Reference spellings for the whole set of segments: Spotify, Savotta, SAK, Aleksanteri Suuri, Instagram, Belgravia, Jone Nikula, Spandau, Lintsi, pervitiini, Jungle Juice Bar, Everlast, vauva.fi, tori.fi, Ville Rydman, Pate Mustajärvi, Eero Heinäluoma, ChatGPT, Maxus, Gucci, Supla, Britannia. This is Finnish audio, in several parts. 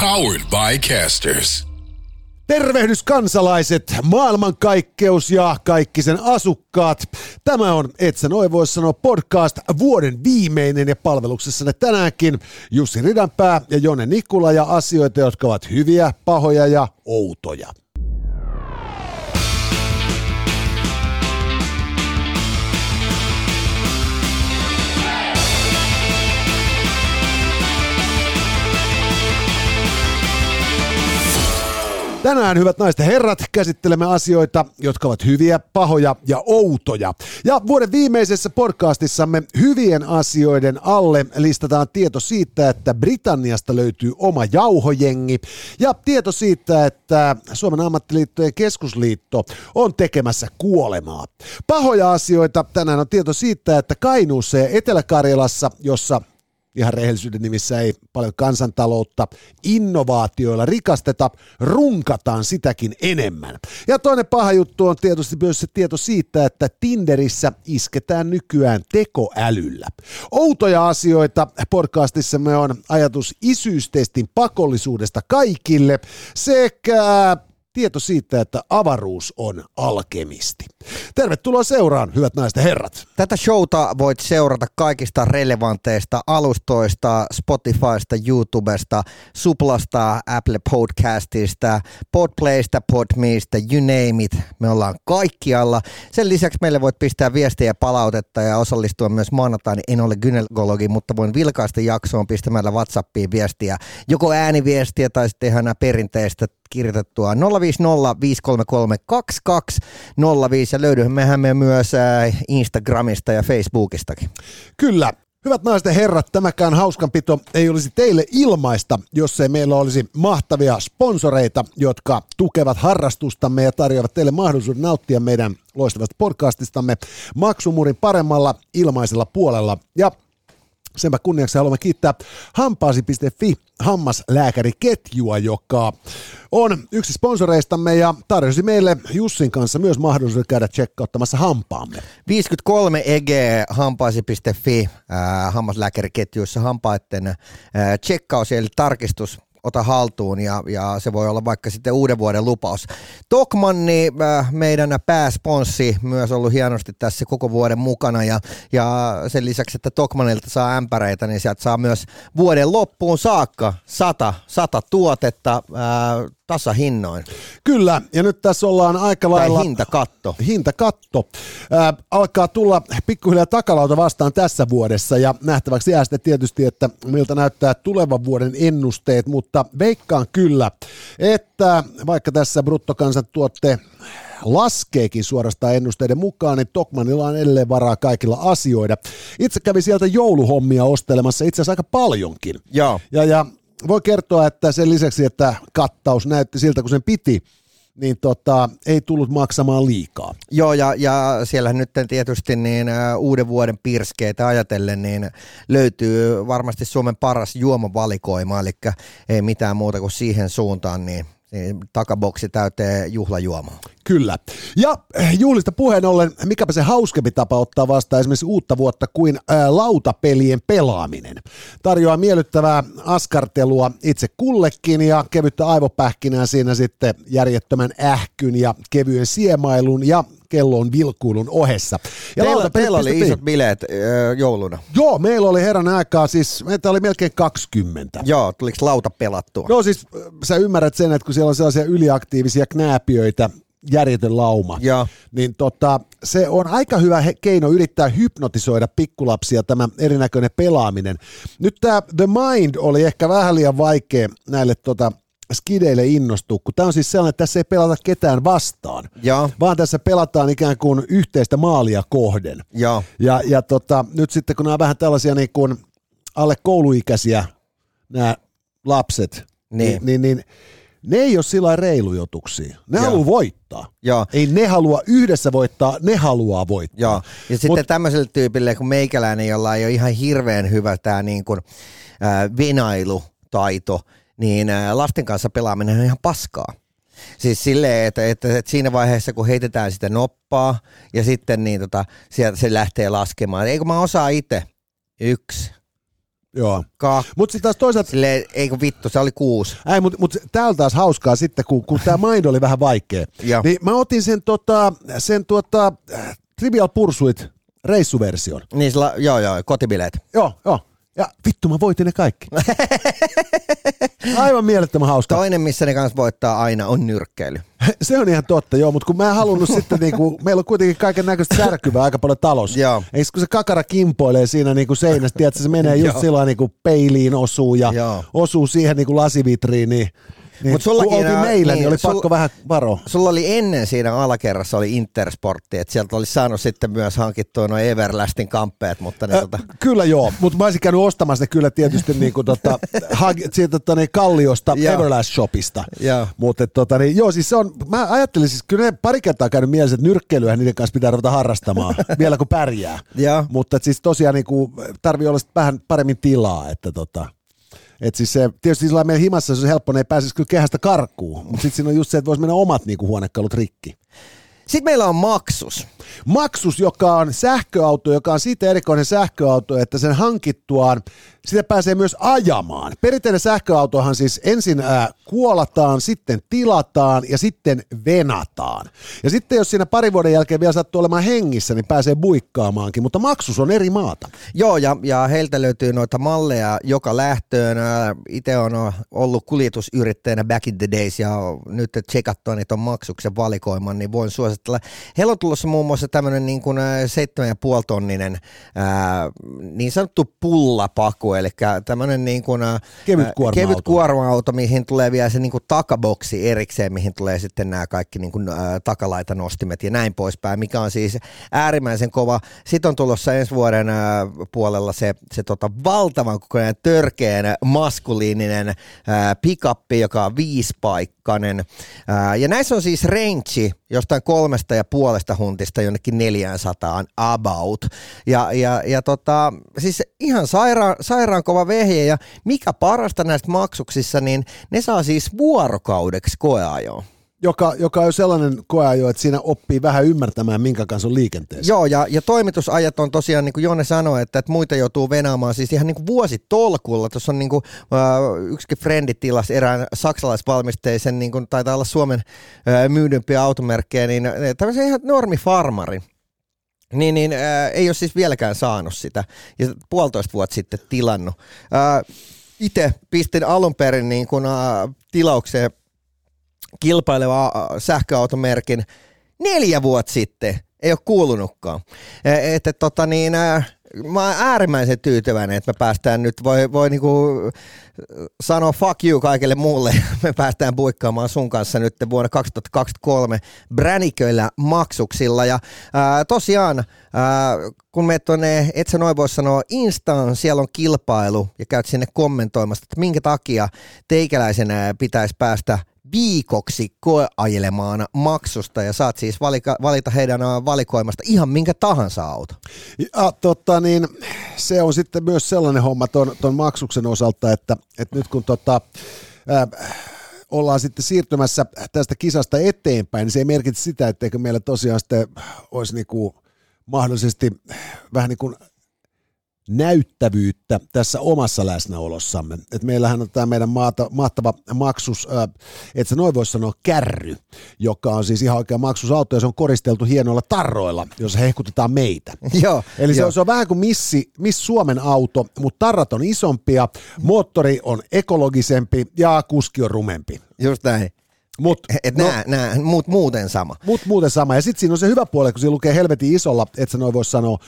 Powered by Casters. Tervehdys kansalaiset, maailmankaikkeus ja kaikki sen asukkaat. Tämä on Et sä noin voi sanoa podcast vuoden viimeinen ja palveluksessanne tänäänkin Jussi Ridanpää ja Jone Nikula ja asioita, jotka ovat hyviä, pahoja ja outoja. Tänään, hyvät naiset ja herrat, käsittelemme asioita, jotka ovat hyviä, pahoja ja outoja. Ja vuoden viimeisessä podcastissamme hyvien asioiden alle listataan tieto siitä, että Britanniasta löytyy oma jauhojengi. Ja tieto siitä, että Suomen ammattiliittojen keskusliitto on tekemässä kuolemaa. Pahoja asioita tänään on tieto siitä, että Kainuussa ja Etelä-Karjalassa, jossa ihan rehellisyyden nimissä ei paljon kansantaloutta innovaatioilla rikasteta, runkataan sitäkin enemmän. Ja toinen paha juttu on tietysti myös se tieto siitä, että Tinderissä isketään nykyään tekoälyllä. Outoja asioita podcastissamme on ajatus isyystestin pakollisuudesta kaikille sekä tieto siitä, että avaruus on alkemisti. Tervetuloa seuraan, hyvät naiset ja herrat. Tätä showta voit seurata kaikista relevanteista alustoista, Spotifysta, YouTubesta, Suplasta, Apple Podcastista, Podplaysta, Podmeista, you name it. Me ollaan kaikkialla. Sen lisäksi meille voit pistää viestejä, palautetta ja osallistua myös maanantaina. En ole gynekologi, mutta voin vilkaista jaksoon pistämällä WhatsAppiin viestiä. Joko ääniviestiä tai sitten ihan perinteistä kirjoitettua 050 533 2205, ja löydymmehän me myös Instagramista ja Facebookistakin. Kyllä. Hyvät naiset ja herrat, tämäkään hauskanpito ei olisi teille ilmaista, jos ei meillä olisi mahtavia sponsoreita, jotka tukevat harrastustamme ja tarjoavat teille mahdollisuuden nauttia meidän loistavasta podcastistamme maksumuurin paremmalla ilmaisella puolella. Ja senpä kunniaksi haluamme kiittää hampaasi.fi hammaslääkäriketjua, joka on yksi sponsoreistamme ja tarjosi meille Jussin kanssa myös mahdollisuuden käydä tsekkauttamassa hampaamme. 53 EG hampaasi.fi hammaslääkäriketjuissa hampaiden tsekkaus eli tarkistus. Ota haltuun ja se voi olla vaikka sitten uuden vuoden lupaus. Tokmanni, meidän pääsponssi, myös ollut hienosti tässä koko vuoden mukana ja sen lisäksi, että Tokmanilta saa ämpäreitä, niin sieltä saa myös vuoden loppuun saakka 100 tuotetta tasahinnoin. Kyllä, ja nyt tässä ollaan aika lailla... Tai hintakatto. Hintakatto. Alkaa tulla pikkuhiljaa takalauta vastaan tässä vuodessa ja nähtäväksi jää sitten tietysti, että miltä näyttää tulevan vuoden ennusteet, mutta veikkaan kyllä, että vaikka tässä bruttokansantuotte laskeekin suorastaan ennusteiden mukaan, niin Tokmanilla on edelleen varaa kaikilla asioida. Itse kävin sieltä jouluhommia ostelemassa itse asiassa aika paljonkin. Joo. Ja voi kertoa, että sen lisäksi, että kattaus näytti siltä, kun sen piti, niin ei tullut maksamaan liikaa. Joo, ja siellä nyt tietysti niin uuden vuoden pirskeitä ajatellen, niin löytyy varmasti Suomen paras juomavalikoima, eli ei mitään muuta kuin siihen suuntaan, niin takaboksi täyteen juhlajuomaa. Kyllä. Ja juhlista puheen ollen, mikäpä se hauskempi tapa ottaa vastaan esimerkiksi uutta vuotta kuin lautapelien pelaaminen. Tarjoaa miellyttävää askartelua itse kullekin ja kevyttä aivopähkinää siinä sitten järjettömän ähkyn ja kevyen siemailun ja kellon vilkuilun ohessa. Ja teillä oli isot bileet jouluna. Joo, meillä oli herran aikaa, siis meitä oli melkein 20. Joo, tuliko lauta pelattua? No siis sä ymmärrät sen, että kun siellä on sellaisia yliaktiivisia knääpiöitä, järjetön lauma, ja niin se on aika hyvä keino yrittää hypnotisoida pikkulapsia tämä erinäköinen pelaaminen. Nyt tämä The Mind oli ehkä vähän liian vaikea näille skideille innostuu, kun tämä on siis sellainen, että tässä ei pelata ketään vastaan, ja vaan tässä pelataan ikään kuin yhteistä maalia kohden. Ja nyt sitten, kun nämä on vähän tällaisia niin kuin alle kouluikäisiä nämä lapset, niin ne ei ole sillä reilujotuksia. Ne haluaa voittaa. Ja. Ei ne halua yhdessä voittaa, ne haluaa voittaa. Ja, sitten tämmöiselle tyypille, kun meikäläinen, jolla ei ole ihan hirveän hyvä tämä niin kuin venailutaito, niin lasten kanssa pelaaminen on ihan paskaa. Siis silleen, että siinä vaiheessa, kun heitetään sitä noppaa ja sitten niin sieltä se lähtee laskemaan. Eikö mä osaa itse? 1, Joo. Mutta sitten taas toisaalta... Silleen, ei kun vittu, se oli 6. Ei, mutta täällä taas hauskaa sitten, kun tämä mind oli vähän vaikea. Niin mä otin sen Trivial Pursuit reissuversion. Niin sillä, joo, kotibileet. Joo. Ja vittu, mä voitin ne kaikki. Aivan mielettömän hauskaa. Toinen, missä ne kanssa voittaa aina, on nyrkkeily. Se on ihan totta, joo, mutta kun mä en halunnut sitten, niinku, meillä on kuitenkin kaiken näköistä särkyvää aika paljon talossa. Joo. Eikö kun se kakara kimpoilee siinä niinku seinässä, tiedätkö, se menee just silloin niinku peiliin osuu ja osuu siihen niinku lasivitriiniin. Niin, kun oltiin meillä, niin oli pakko vähän varoa. Sulla oli ennen siinä alakerrassa oli Intersportti, että sieltä olisi saanut sitten myös hankittua nuo Everlastin kamppeet. Mutta ne, kyllä joo, mutta mä olisin käynyt ostamassa ne kyllä tietysti niinku, Kalliosta Everlast-shopista. Mutta niin, joo, siis se on, mä ajattelin siis, kyllä ne pari kertaa käynyt mielessä, että nyrkkeilyähän niiden kanssa pitää ruveta harrastamaan, vielä kun pärjää. Mutta siis tosiaan niinku, tarvii olla vähän paremmin tilaa, että et siis se, tietysti sillä meillä himassa se on helppo, ne ei pääsisi kyllä kehästä karkuun, mutta sitten siinä on just se, että voisi mennä omat niinku huonekalut rikki. Sitten meillä on Maxus. Maxus, joka on sähköauto, joka on siitä erikoinen sähköauto, että sen hankittuaan, sitä pääsee myös ajamaan. Perinteinen sähköautohan siis ensin kuolataan, sitten tilataan ja sitten venataan. Ja sitten jos siinä pari vuoden jälkeen vielä sattuu olemaan hengissä, niin pääsee buikkaamaankin, mutta Maxus on eri maata. Joo, ja heiltä löytyy noita malleja joka lähtöön. Itse on ollut kuljetusyrittäjänä back in the days ja nyt tsekattua niitä on Maxuksen valikoiman, niin voin suosittaa. Heillä on tulossa muun muassa tämmöinen niin kuin 7,5-tonninen niin sanottu pullapaku, eli tämmöinen niin kuin kevyt kuorma-auto, mihin tulee vielä se niin kuin takaboksi erikseen, mihin tulee sitten nämä kaikki niin kuin takalaitanostimet ja näin poispäin, mikä on siis äärimmäisen kova. Sitten on tulossa ensi vuoden puolella se valtavan kokoinen törkeän maskuliininen pikappi, joka on 5-paikkainen. Ja näissä on siis range jostain 3,5 huntista jonnekin 400 about. Ja siis ihan sairaan kova vehje, ja mikä parasta näistä Maxuksissa, niin ne saa siis vuorokaudeksi koeajoon. Joka on sellainen koeajo, että siinä oppii vähän ymmärtämään, minkä kanssa on liikenteessä. Joo, ja toimitusajat on tosiaan, niin kuin Jone sanoi, että muita joutuu venaamaan siis ihan niin kuin vuositolkulla. Tuossa on niin kuin, yksikin frendi tilasi erään saksalaisvalmisteisen, niin kuin taitaa olla Suomen myydympiä automerkkejä, niin tämmöisen ihan normifarmarin. Niin, ei ole siis vieläkään saanut sitä, ja 1,5 vuotta sitten tilannut. Itse pistin alun perin niin kuin, tilaukseen kilpaileva sähköautomerkin 4 vuotta sitten, ei ole kuulunutkaan. Mä oon äärimmäisen tyytyväinen, että me päästään nyt, voi niinku sanoa fuck you kaikille muulle, me päästään buikkaamaan sun kanssa nyt vuonna 2023 bräniköillä Maxuksilla. Ja tosiaan, kun meet tuonne, et sä noin voi sanoa, Instaan, siellä on kilpailu ja käyt sinne kommentoimasta, että minkä takia teikäläisenä pitäisi päästä viikoksi koeajelemaan Maxusta, ja saat siis valita heidän valikoimasta ihan minkä tahansa auto. Ja, se on sitten myös sellainen homma ton Maxuksen osalta, että nyt kun ollaan sitten siirtymässä tästä kisasta eteenpäin, niin se ei merkitse sitä, etteikö meillä tosiaan sitten olisi niinku mahdollisesti vähän niin kuin näyttävyyttä tässä omassa läsnäolossamme. Et meillähän on tämä meidän mahtava Maxus, et sä noin voisi sanoa kärry, joka on siis ihan oikea Maxus-auto, ja se on koristeltu hienoilla tarroilla, jos hehkutetaan meitä. Joo, eli se on vähän kuin Miss Suomen auto, mutta tarrat on isompia, moottori on ekologisempi ja kuski on rumempi. Just näin. Muuten sama. Ja sitten siinä on se hyvä puoli, kun se lukee helvetin isolla, et sä noin voi sanoa,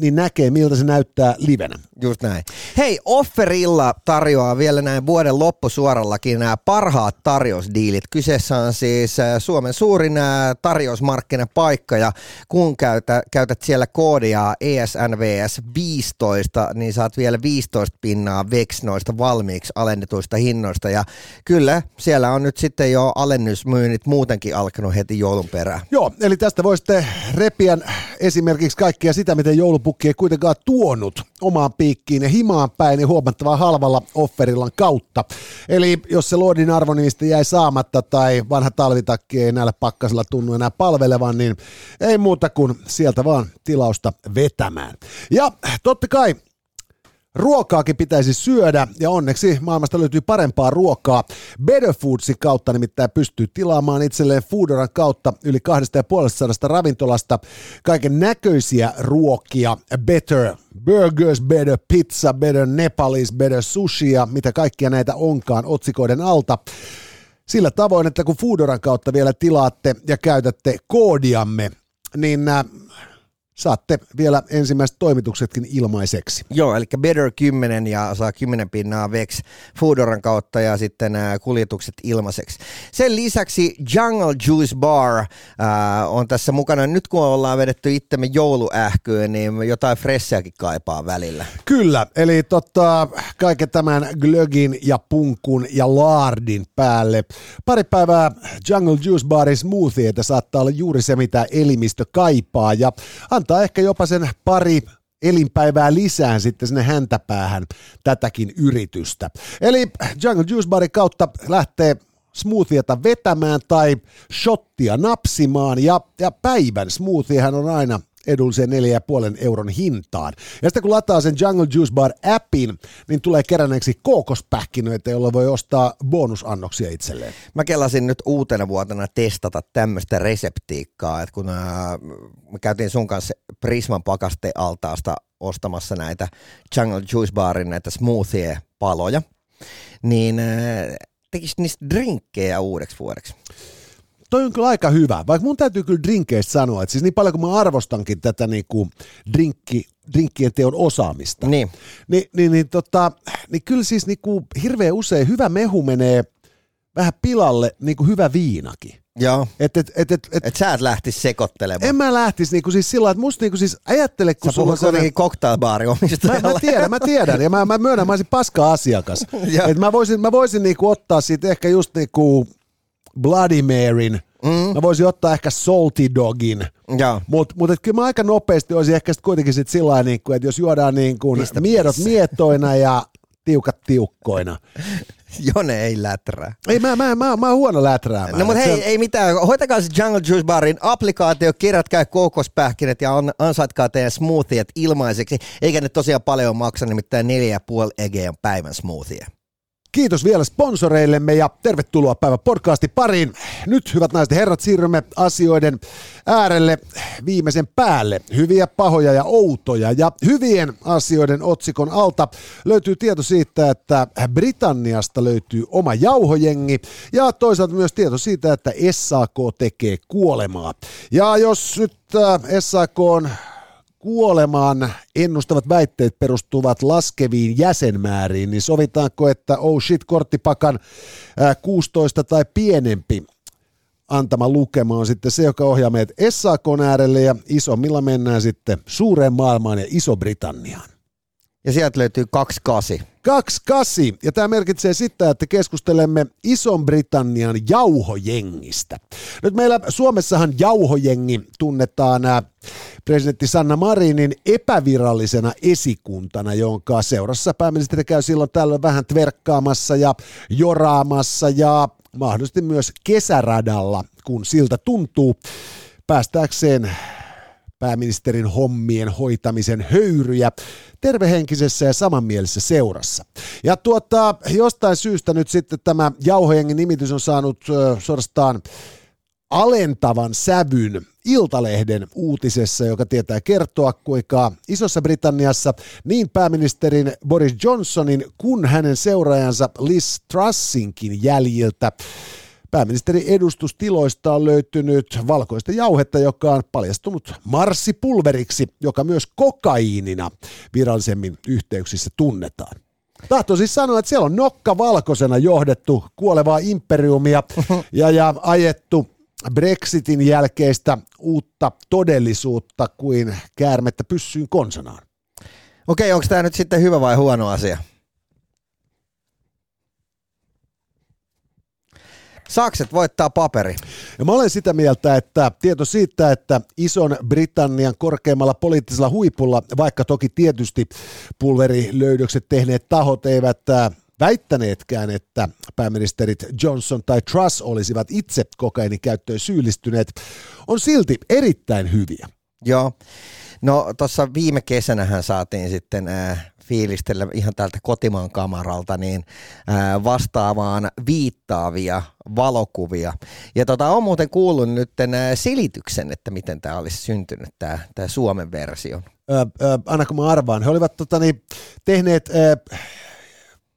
niin näkee, miltä se näyttää livenä. Just näin. Hei, Offerilla tarjoaa vielä näin vuoden loppusuorallakin nämä parhaat tarjousdiilit. Kyseessä on siis Suomen suurin tarjousmarkkinapaikka, ja kun käytät siellä koodia ESNVS15, niin saat vielä 15% veksnoista valmiiksi alennetuista hinnoista. Ja kyllä, siellä on nyt sitten jo alennusmyynnit muutenkin alkanut heti joulun perään. Joo, eli tästä voisitte repiä esimerkiksi kaikkia sitä, miten joulupukki ei kuitenkaan tuonut omaan piikkiin ja himaan päin ja huomattavan halvalla Offerillan kautta. Eli jos se loodin arvo niistä jäi saamatta tai vanha talvitakki ei näillä pakkasilla tunnu enää palvelevan, niin ei muuta kuin sieltä vaan tilausta vetämään. Ja totta kai Ruokaakin pitäisi syödä, ja onneksi maailmasta löytyy parempaa ruokaa. Better Foodsin kautta nimittäin pystyy tilaamaan itselleen Foodoran kautta yli 250 ravintolasta kaiken näköisiä ruokia. Better burgers, better pizza, better Nepalis, better sushia, mitä kaikkia näitä onkaan otsikoiden alta. Sillä tavoin, että kun Foodoran kautta vielä tilaatte ja käytätte koodiamme, niin saatte vielä ensimmäiset toimituksetkin ilmaiseksi. Joo, eli Better 10 ja saa 10% veksi Foodoran kautta ja sitten kuljetukset ilmaiseksi. Sen lisäksi Jungle Juice Bar on tässä mukana. Nyt kun ollaan vedetty itsemme jouluähkyyn, niin jotain fressiäkin kaipaa välillä. Kyllä, eli kaiken tämän glögin ja punkun ja laardin päälle. Pari päivää Jungle Juice Barin smoothieitä saattaa olla juuri se, mitä elimistö kaipaa ja antaa ehkä jopa sen pari elinpäivää lisään sitten sinne häntäpäähän tätäkin yritystä. Eli Jungle Juice Barin kautta lähtee smoothieta vetämään tai shottia napsimaan ja päivän smoothiehän on aina edullisen 4,5 € hintaan. Ja sitten kun lataa sen Jungle Juice Bar appin, niin tulee keränneeksi kookospähkinöitä, jolla voi ostaa bonusannoksia itselleen. Mä kelasin nyt uutena vuotena testata tämmöistä reseptiikkaa, että kun me käytiin sun kanssa Prisman pakastealtaasta ostamassa näitä Jungle Juice Barin näitä smoothie-paloja, niin tekis niistä drinkkejä uudeksi vuodeksi. Toi on kyllä aika hyvä, vaikka mun täytyy kyllä drinkkeistä sanoa, että siis niin paljon kuin mä arvostankin tätä niinku drinkkien teon osaamista, niin kyllä siis niinku hirveän usein hyvä mehu menee vähän pilalle niinku hyvä viinakin. Joo, et sä et lähtisi sekoittelemaan. En mä lähtisi niinku siis sillä, että musta niinku siis ajattele, kun sulla on sellainen cocktailbaari omistajalla. Mä tiedän ja mä myönnän, mä olisin paska asiakas. Että mä voisin niinku ottaa siitä ehkä just niinku Bloody Maryn. Mä voisin ottaa ehkä Salty Dogin. Mutta kyllä mä aika nopeasti olisin ehkä sit kuitenkin sit sillain, niinku, että jos juodaan niinku miedot mietoina ja tiukat tiukkoina. Jone ei läträä. Ei, mä oon huono läträämään. No mut hei, ei mitään. Hoitakaa se Jungle Juice Barin applikaatio, kerätkää kookospähkinät ja ansaitkaa teidän smoothiet ilmaiseksi. Eikä ne tosiaan paljon maksa, nimittäin 4,5 € on päivän smoothie. Kiitos vielä sponsoreillemme ja tervetuloa päivän podcastin pariin. Nyt, hyvät naiset ja herrat, siirrymme asioiden äärelle viimeisen päälle. Hyviä, pahoja ja outoja. Ja hyvien asioiden otsikon alta löytyy tieto siitä, että Britanniasta löytyy oma jauhojengi. Ja toisaalta myös tieto siitä, että SAK tekee kuolemaa. Ja jos nyt SAK on kuolemaan ennustavat väitteet perustuvat laskeviin jäsenmääriin, niin sovitaanko, että oh shit, korttipakan 16 tai pienempi antama lukema on sitten se, joka ohjaa meidät SAK:n äärelle ja isommilla mennään sitten suureen maailmaan ja Iso-Britanniaan. Ja sieltä löytyy 28. 28, ja tämä merkitsee sitä, että keskustelemme Ison-Britannian jauhojengistä. Nyt meillä Suomessahan jauhojengi tunnetaan presidentti Sanna Marinin epävirallisena esikuntana, jonka seurassa pääministeri käy silloin tällöin vähän tverkkaamassa ja joraamassa ja mahdollisesti myös kesäradalla, kun siltä tuntuu päästäkseen pääministerin hommien hoitamisen höyryjä tervehenkisessä ja samanmielisessä seurassa. Ja jostain syystä nyt sitten tämä jauhojengin nimitys on saanut suorastaan alentavan sävyn Iltalehden uutisessa, joka tietää kertoa, kuinka Isossa Britanniassa niin pääministerin Boris Johnsonin kuin hänen seuraajansa Liz Trussinkin jäljiltä pääministerin edustustiloista on löytynyt valkoista jauhetta, joka on paljastunut marssipulveriksi, joka myös kokaiinina virallisemmin yhteyksissä tunnetaan. Tahto siis sanoa, että siellä on nokka valkoisena johdettu kuolevaa imperiumia ja ajettu Brexitin jälkeistä uutta todellisuutta kuin käärmettä pyssyyn konsanaan. Okei, onko tämä nyt sitten hyvä vai huono asia? Sakset voittaa paperi. Ja mä olen sitä mieltä, että tieto siitä, että ison Britannian korkeimmalla poliittisella huipulla, vaikka toki tietysti pulverilöydökset tehneet tahot eivät väittäneetkään, että pääministerit Johnson tai Truss olisivat itse kokaiinikäyttöön syyllistyneet, on silti erittäin hyviä. Joo. No tuossa viime kesänähän saatiin sitten fiilistellä ihan täältä kotimaan kamaralta niin vastaavaan viittaavia valokuvia. Ja on muuten kuullut nyt selityksen, että miten tämä olisi syntynyt, tämä Suomen versio. Anna kun mä arvaan, he olivat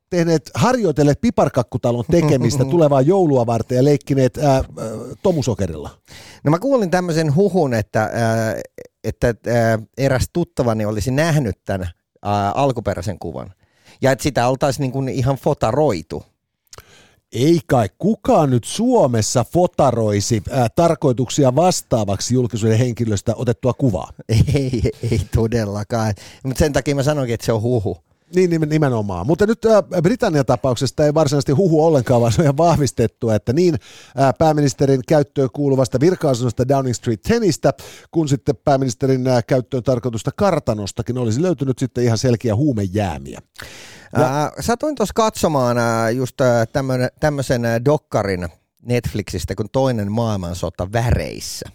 tehneet harjoitelleet piparkakkutalon tekemistä tulevaa joulua varten ja leikkineet tomusokerilla. No mä kuulin tämmöisen huhun, että eräs tuttavani olisi nähnyt tämän alkuperäisen kuvan ja että sitä oltaisiin niin kuin ihan fotaroitu. Ei kai kukaan nyt Suomessa fotaroisi tarkoituksia vastaavaksi julkisuuden henkilöstä otettua kuvaa. Ei todellakaan, mutta sen takia mä sanoinkin, että se on huhu. Niin, nimenomaan. Mutta nyt Britannian tapauksesta ei varsinaisesti huhu ollenkaan, vaan se on ihan vahvistettu, että niin pääministerin käyttöön kuuluvasta virka-asunnosta Downing Street 10:stä, kun sitten pääministerin käyttöön tarkoitusta kartanostakin olisi löytynyt sitten ihan selkeä huumejäämiä. Satuin tuossa katsomaan just tämmöisen dokkarin Netflixistä kuin Toinen maailmansota väreissä.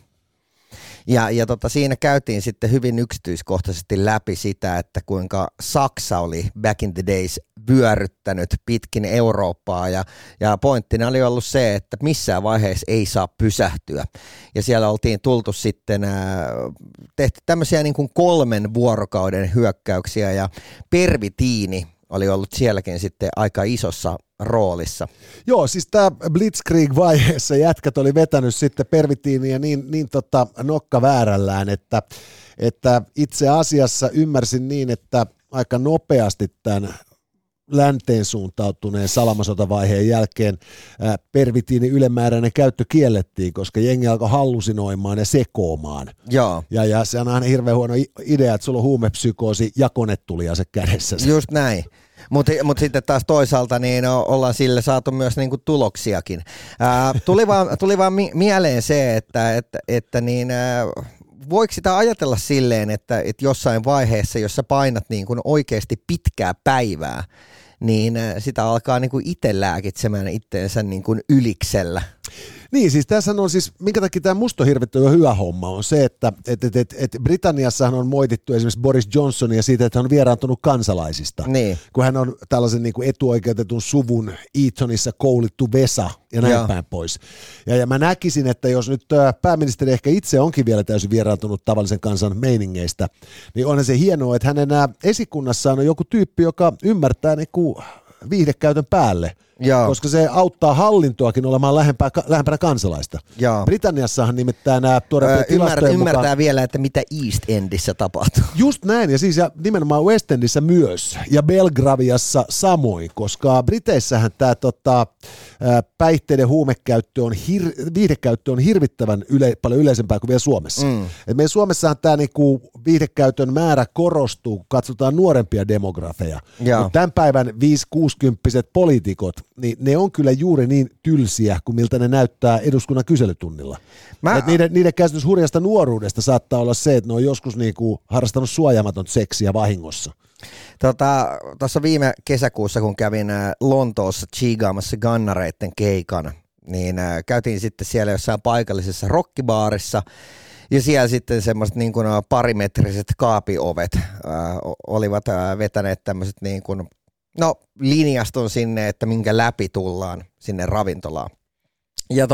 Ja siinä käytiin sitten hyvin yksityiskohtaisesti läpi sitä, että kuinka Saksa oli back in the days vyöryttänyt pitkin Eurooppaa ja pointtina oli ollut se, että missään vaiheessa ei saa pysähtyä. Ja siellä oltiin tultu sitten, tehty tämmöisiä niin kuin 3 vuorokauden hyökkäyksiä ja pervitiini oli ollut sielläkin sitten aika isossa roolissa. Joo, siis tämä Blitzkrieg-vaiheessa jätkät oli vetänyt sitten pervitiiniä niin nokka väärällään, että itse asiassa ymmärsin niin, että aika nopeasti tämän länteen suuntautuneen salamasotavaiheen jälkeen pervitiinin ylimääräinen käyttö kiellettiin, koska jengi alkoi hallusinoimaan ja sekoamaan. Joo. Ja se on aina hirveän huono idea, että sulla on huumepsykoosi ja konetuliase kädessä. Just näin. Mutta sitten taas toisaalta niin ollaan sille saatu myös niin kuin tuloksiakin. Tuli vaan mieleen se, että voiko sitä ajatella silleen, että jossain vaiheessa, jos sä painat niin kuin oikeasti pitkää päivää, niin sitä alkaa niin kuin itse lääkitsemään itteensä niin kuin yliksellä. Niin, siis tässä on siis, minkä takia tämä mustohirvittely on hyvä homma, on se, että Britanniassahan on moitittu esimerkiksi Boris Johnsonia siitä, että hän on vieraantunut kansalaisista, niin. Kun hän on tällaisen niin kuin etuoikeutetun suvun Etonissa koulittu vesa ja näin päin pois. Ja mä näkisin, että jos nyt pääministeri ehkä itse onkin vielä täysin vieraantunut tavallisen kansan meiningeistä, niin onhan se hienoa, että hänen esikunnassaan on joku tyyppi, joka ymmärtää niin kuin viihdekäytön päälle. Jaa. Koska se auttaa hallintoakin olemaan lähempänä kansalaista. Jaa. Britanniassahan nimittäin nämä tuoreempia tilastoja ymmärtää mukaan vielä, että mitä East Endissä tapahtuu. Just näin, ja siis ja nimenomaan West Endissä myös, ja Belgraviassa samoin, koska Briteissähän tämä päihteiden huumekäyttö on viihdekäyttö on hirvittävän paljon yleisempää kuin vielä Suomessa. Mm. Et meidän Suomessahan tämä niinku viihdekäytön määrä korostuu, kun katsotaan nuorempia demografeja. Mutta tämän päivän 5-60-kymppiset poliitikot, niin ne on kyllä juuri niin tylsiä kuin miltä ne näyttää eduskunnan kyselytunnilla. Niiden käsitys hurjasta nuoruudesta saattaa olla se, että ne on joskus niinku harrastanut suojaamaton seksiä vahingossa. Tuossa viime kesäkuussa, kun kävin Lontoossa chiigaamassa gannareitten keikan, niin käytiin sitten siellä jossain paikallisessa rockibaarissa. Ja siellä sitten semmoiset niin kuin parimetriset kaapiovet olivat vetäneet tämmöiset niin kuin linjaston sinne, että minkä läpi tullaan sinne ravintolaan. Ja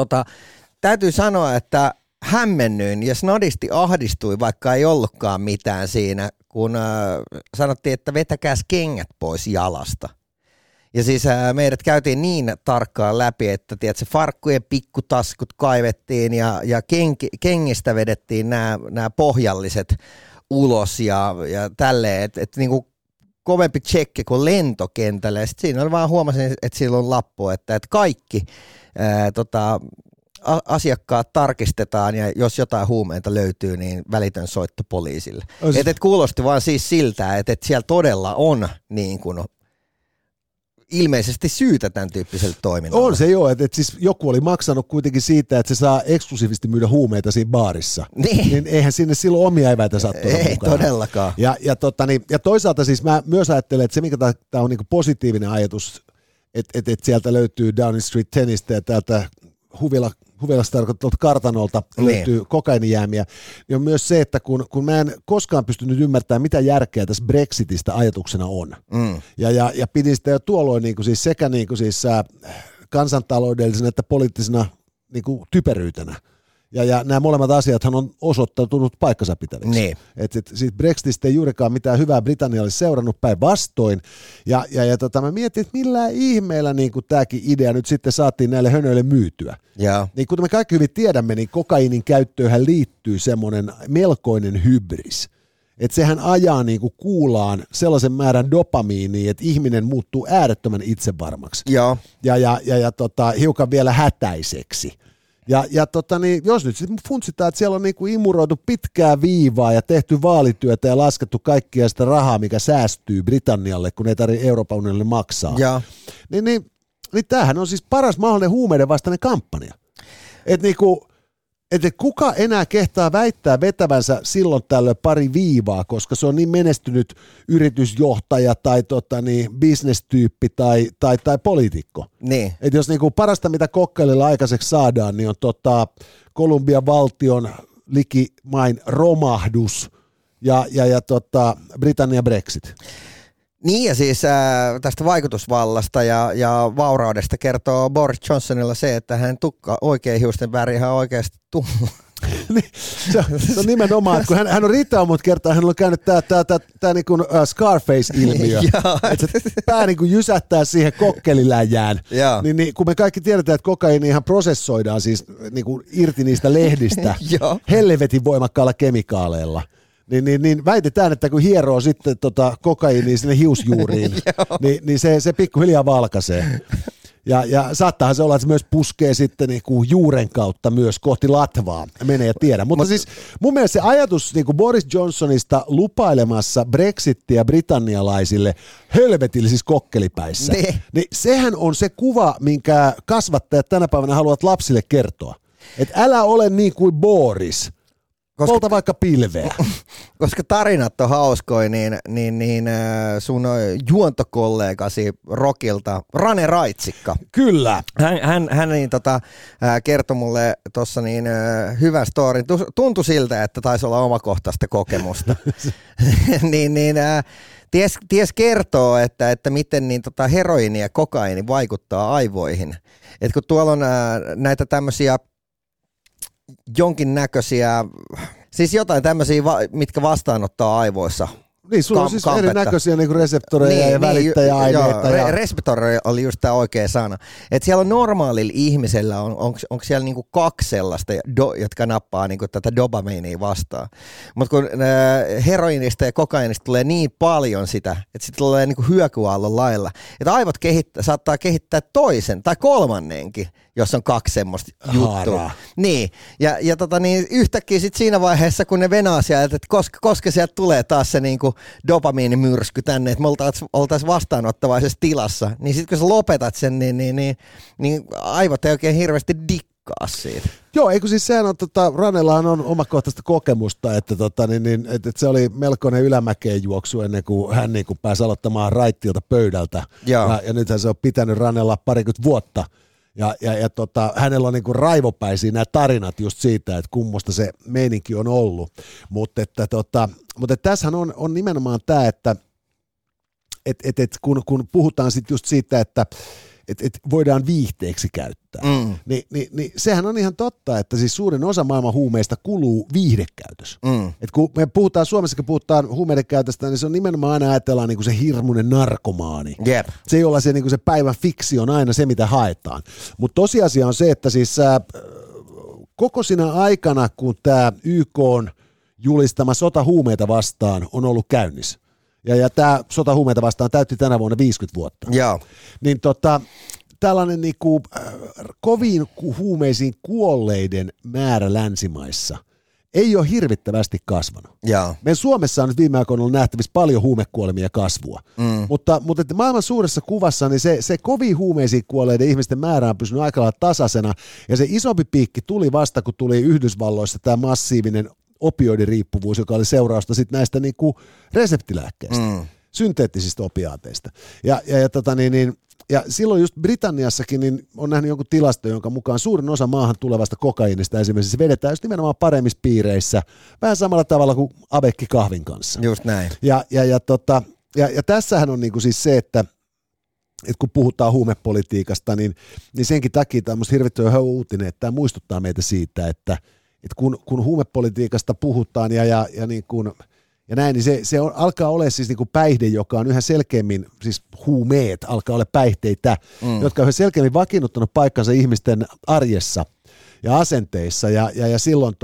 täytyy sanoa, että hämmennyin ja snadisti ahdistui, vaikka ei ollutkaan mitään siinä, kun sanottiin, että vetäkääs kengät pois jalasta. Ja siis meidät käytiin niin tarkkaan läpi, että tiedätkö, farkkujen pikkutaskut kaivettiin ja kengistä vedettiin nämä pohjalliset ulos ja tälleen, että niinku kovempi tsekki kuin lentokentällä. Ja sitten siinä vaan huomasin, että sillä on lappu, että kaikki asiakkaat tarkistetaan ja jos jotain huumeita löytyy, niin välitön soitto poliisille. Et kuulosti vaan siis siltä, että siellä todella on niin kuin ilmeisesti syytä tämän tyyppiselle toiminnalle. On se joo, että siis joku oli maksanut kuitenkin siitä, että se saa eksklusiivisesti myydä huumeita siinä baarissa. Niin eihän sinne silloin omia eväitä saa tuoda mukaan. Ei todellakaan. Ja toisaalta siis mä myös ajattelen, että se mikä tämä on niinku positiivinen ajatus, että sieltä löytyy Downing Street 10:stä ja täältä huvilas tarkoittaa kartanolta löytyy kokainijäämiä, niin on myös se, että kun mä en koskaan pystynyt ymmärtämään, mitä järkeä tässä Brexitistä ajatuksena on. Mm. Ja pidin sitä jo tuolloin niin kuin siis sekä niin kuin siis kansantaloudellisena että poliittisena niin kuin typeryytenä. Ja nämä molemmat asiathan on osoittautunut paikkansa pitäviksi. Niin. Että siitä Brexitistä ei juurikaan mitään hyvää Britannia olisi seurannut päinvastoin. Ja mä mietin, että millään ihmeellä niin tämäkin idea nyt sitten saatiin näille hönöille myytyä. Ja. Niin kuten me kaikki hyvin tiedämme, niin kokaiinin käyttöönhän liittyy semmoinen melkoinen hybris. Että sehän ajaa niin kuin kuulaan sellaisen määrän dopamiiniin, että ihminen muuttuu äärettömän itsevarmaksi. Ja. Hiukan vielä hätäiseksi. Ja jos nyt sitten funtsitaan, että siellä on niinku imuroitu pitkää viivaa ja tehty vaalityötä ja laskettu kaikkia sitä rahaa, mikä säästyy Britannialle, kun ei tarvitse Euroopan unionille maksaa, niin tämähän on siis paras mahdollinen huumeiden vastainen kampanja. Että niinku, kuka enää kehtaa väittää vetävänsä silloin tällöin pari viivaa, koska se on niin menestynyt yritysjohtaja tai bisnestyyppi tai poliitikko. Niin. Et jos niinku parasta, mitä kokkaililla aikaiseksi saadaan, niin on Kolumbian valtion likimain romahdus ja Britannia Brexit. Niin ja siis tästä vaikutusvallasta ja vauraudesta kertoo Boris Johnsonilla se, että hän tukka oikein hiusten väri ihan oikeasti tumma. Se on nimenomaan, kun hän on riittävän monta kertaa, hän on käynyt tämä niin kuin Scarface-ilmiö, että pää niin kuin jysättää siihen kokkeliläjään, niin kun me kaikki tiedetään, että kokaiinihan prosessoidaan siis niin kuin irti niistä lehdistä helvetin voimakkaalla kemikaaleilla. Niin väitetään, että kun hieroo sitten kokaiinia sinne hiusjuuriin, niin se pikkuhiljaa valkaisee. Ja saattaahan se olla, että se myös puskee sitten niinku juuren kautta myös kohti latvaa, menee ja tiedä. Mutta siis mun mielestä se ajatus niinku Boris Johnsonista lupailemassa Brexittiä britannialaisille hölvetillisissä kokkelipäissä, niin sehän on se kuva, minkä kasvattajat tänä päivänä haluavat lapsille kertoa. Että älä ole niin kuin Boris. Polta vaikka pilveä. Koska tarinat on hauskoja, niin sun juontokollegasi Rockilta, Rane Raitsikka. Kyllä. Hän kertoi mulle tuossa hyvän storin. Tuntui siltä, että taisi olla omakohtaista kokemusta. Ties kertoo, että miten heroiini ja kokaiini vaikuttaa aivoihin. Et kun tuolla on näitä tämmöisiä jonkinnäköisiä, siis jotain tämmöisiä, mitkä vastaanottaa aivoissa. Niin, sulla on siis erinäköisiä niin reseptoreja ja välittäjäaineita. Joo, reseptori oli just tämä oikea sana. Että siellä on normaalilla ihmisellä, onko siellä niinku kaksi sellaista, jotka nappaa niinku tätä dopamiinia vastaan. Mutta kun heroinista ja kokainista tulee niin paljon sitä, että sitten tulee niinku hyökyaallon lailla. Että aivot saattaa kehittää toisen tai kolmannenkin, jos on kaksi semmoista juttua. Niin. Ja yhtäkkiä sitten siinä vaiheessa, kun ne venaa sieltä, että koska sieltä tulee taas se niinku dopamiinimyrsky tänne, että me oltaisiin vastaanottavaisessa tilassa, niin sitten kun sä lopetat sen, niin aivot ei oikein hirveästi dikkaa siitä. Joo, eikö siis sehän on, Ranellahan on omakohtaista kokemusta, että se oli melkoinen ylämäkeen juoksu ennen kuin hän niin kuin pääsi aloittamaan raittiilta pöydältä. Ja nythän se on pitänyt Ranella parikymmentä vuotta. Hänellä on niinku raivopäisiä nämä tarinat just siitä, että kummosta se meininki on ollut. Mutta tässähän on nimenomaan tämä, että kun puhutaan sit just siitä, että voidaan viihteeksi käyttää, niin sehän on ihan totta, että siis suurin osa maailman huumeista kuluu viihdekäytös. Mm. Et kun me puhutaan Suomessa, kun puhutaan huumeiden käytöstä, niin se on nimenomaan aina ajatellaan niin kuin se hirmuinen narkomaani. Yep. Se ei olla se, niin kuin se päivän fiksi on aina se, mitä haetaan. Mutta tosiasia on se, että siis koko sinä aikana, kun tämä YK on julistama sota huumeita vastaan on ollut käynnissä, ja tämä sota huumeita vastaan täytti tänä vuonna 50 vuotta. Joo. Niin tällainen niinku, koviin huumeisiin kuolleiden määrä länsimaissa ei ole hirvittävästi kasvanut. Joo. Meidän Suomessa on nyt viime aikoina ollut nähtävissä paljon huumekuolemia kasvua. Mm. Mutta maailman suuressa kuvassa niin se koviin huumeisiin kuolleiden ihmisten määrä on pysynyt aika lailla tasaisena. Ja se isompi piikki tuli vasta, kun tuli Yhdysvalloissa tämä massiivinen opioidiriippuvuus, joka oli seurausta sit näistä niinku reseptilääkkeistä, synteettisistä opiaateista. Ja Ja silloin just Britanniassakin niin on nähnyt jonkun tilasto, jonka mukaan suurin osa maahan tulevasta kokaiinista esimerkiksi vedetään just nimenomaan paremmissa piireissä, vähän samalla tavalla kuin abekki kahvin kanssa. Just näin. Ja tässähän on niinku siis se, että kun puhutaan huumepolitiikasta, niin senkin takia tämä on musta hirvittävän hyvä uutinen, että tämä muistuttaa meitä siitä, että kun huumepolitiikasta puhutaan ja niin kuin... Ja näin, niin se on, alkaa olla siis niin kuin päihde, joka on yhä selkeämmin, siis huumeet alkaa olla päihteitä, jotka on yhä selkeämmin vakiinnuttanut paikkansa ihmisten arjessa ja asenteissa. Ja silloin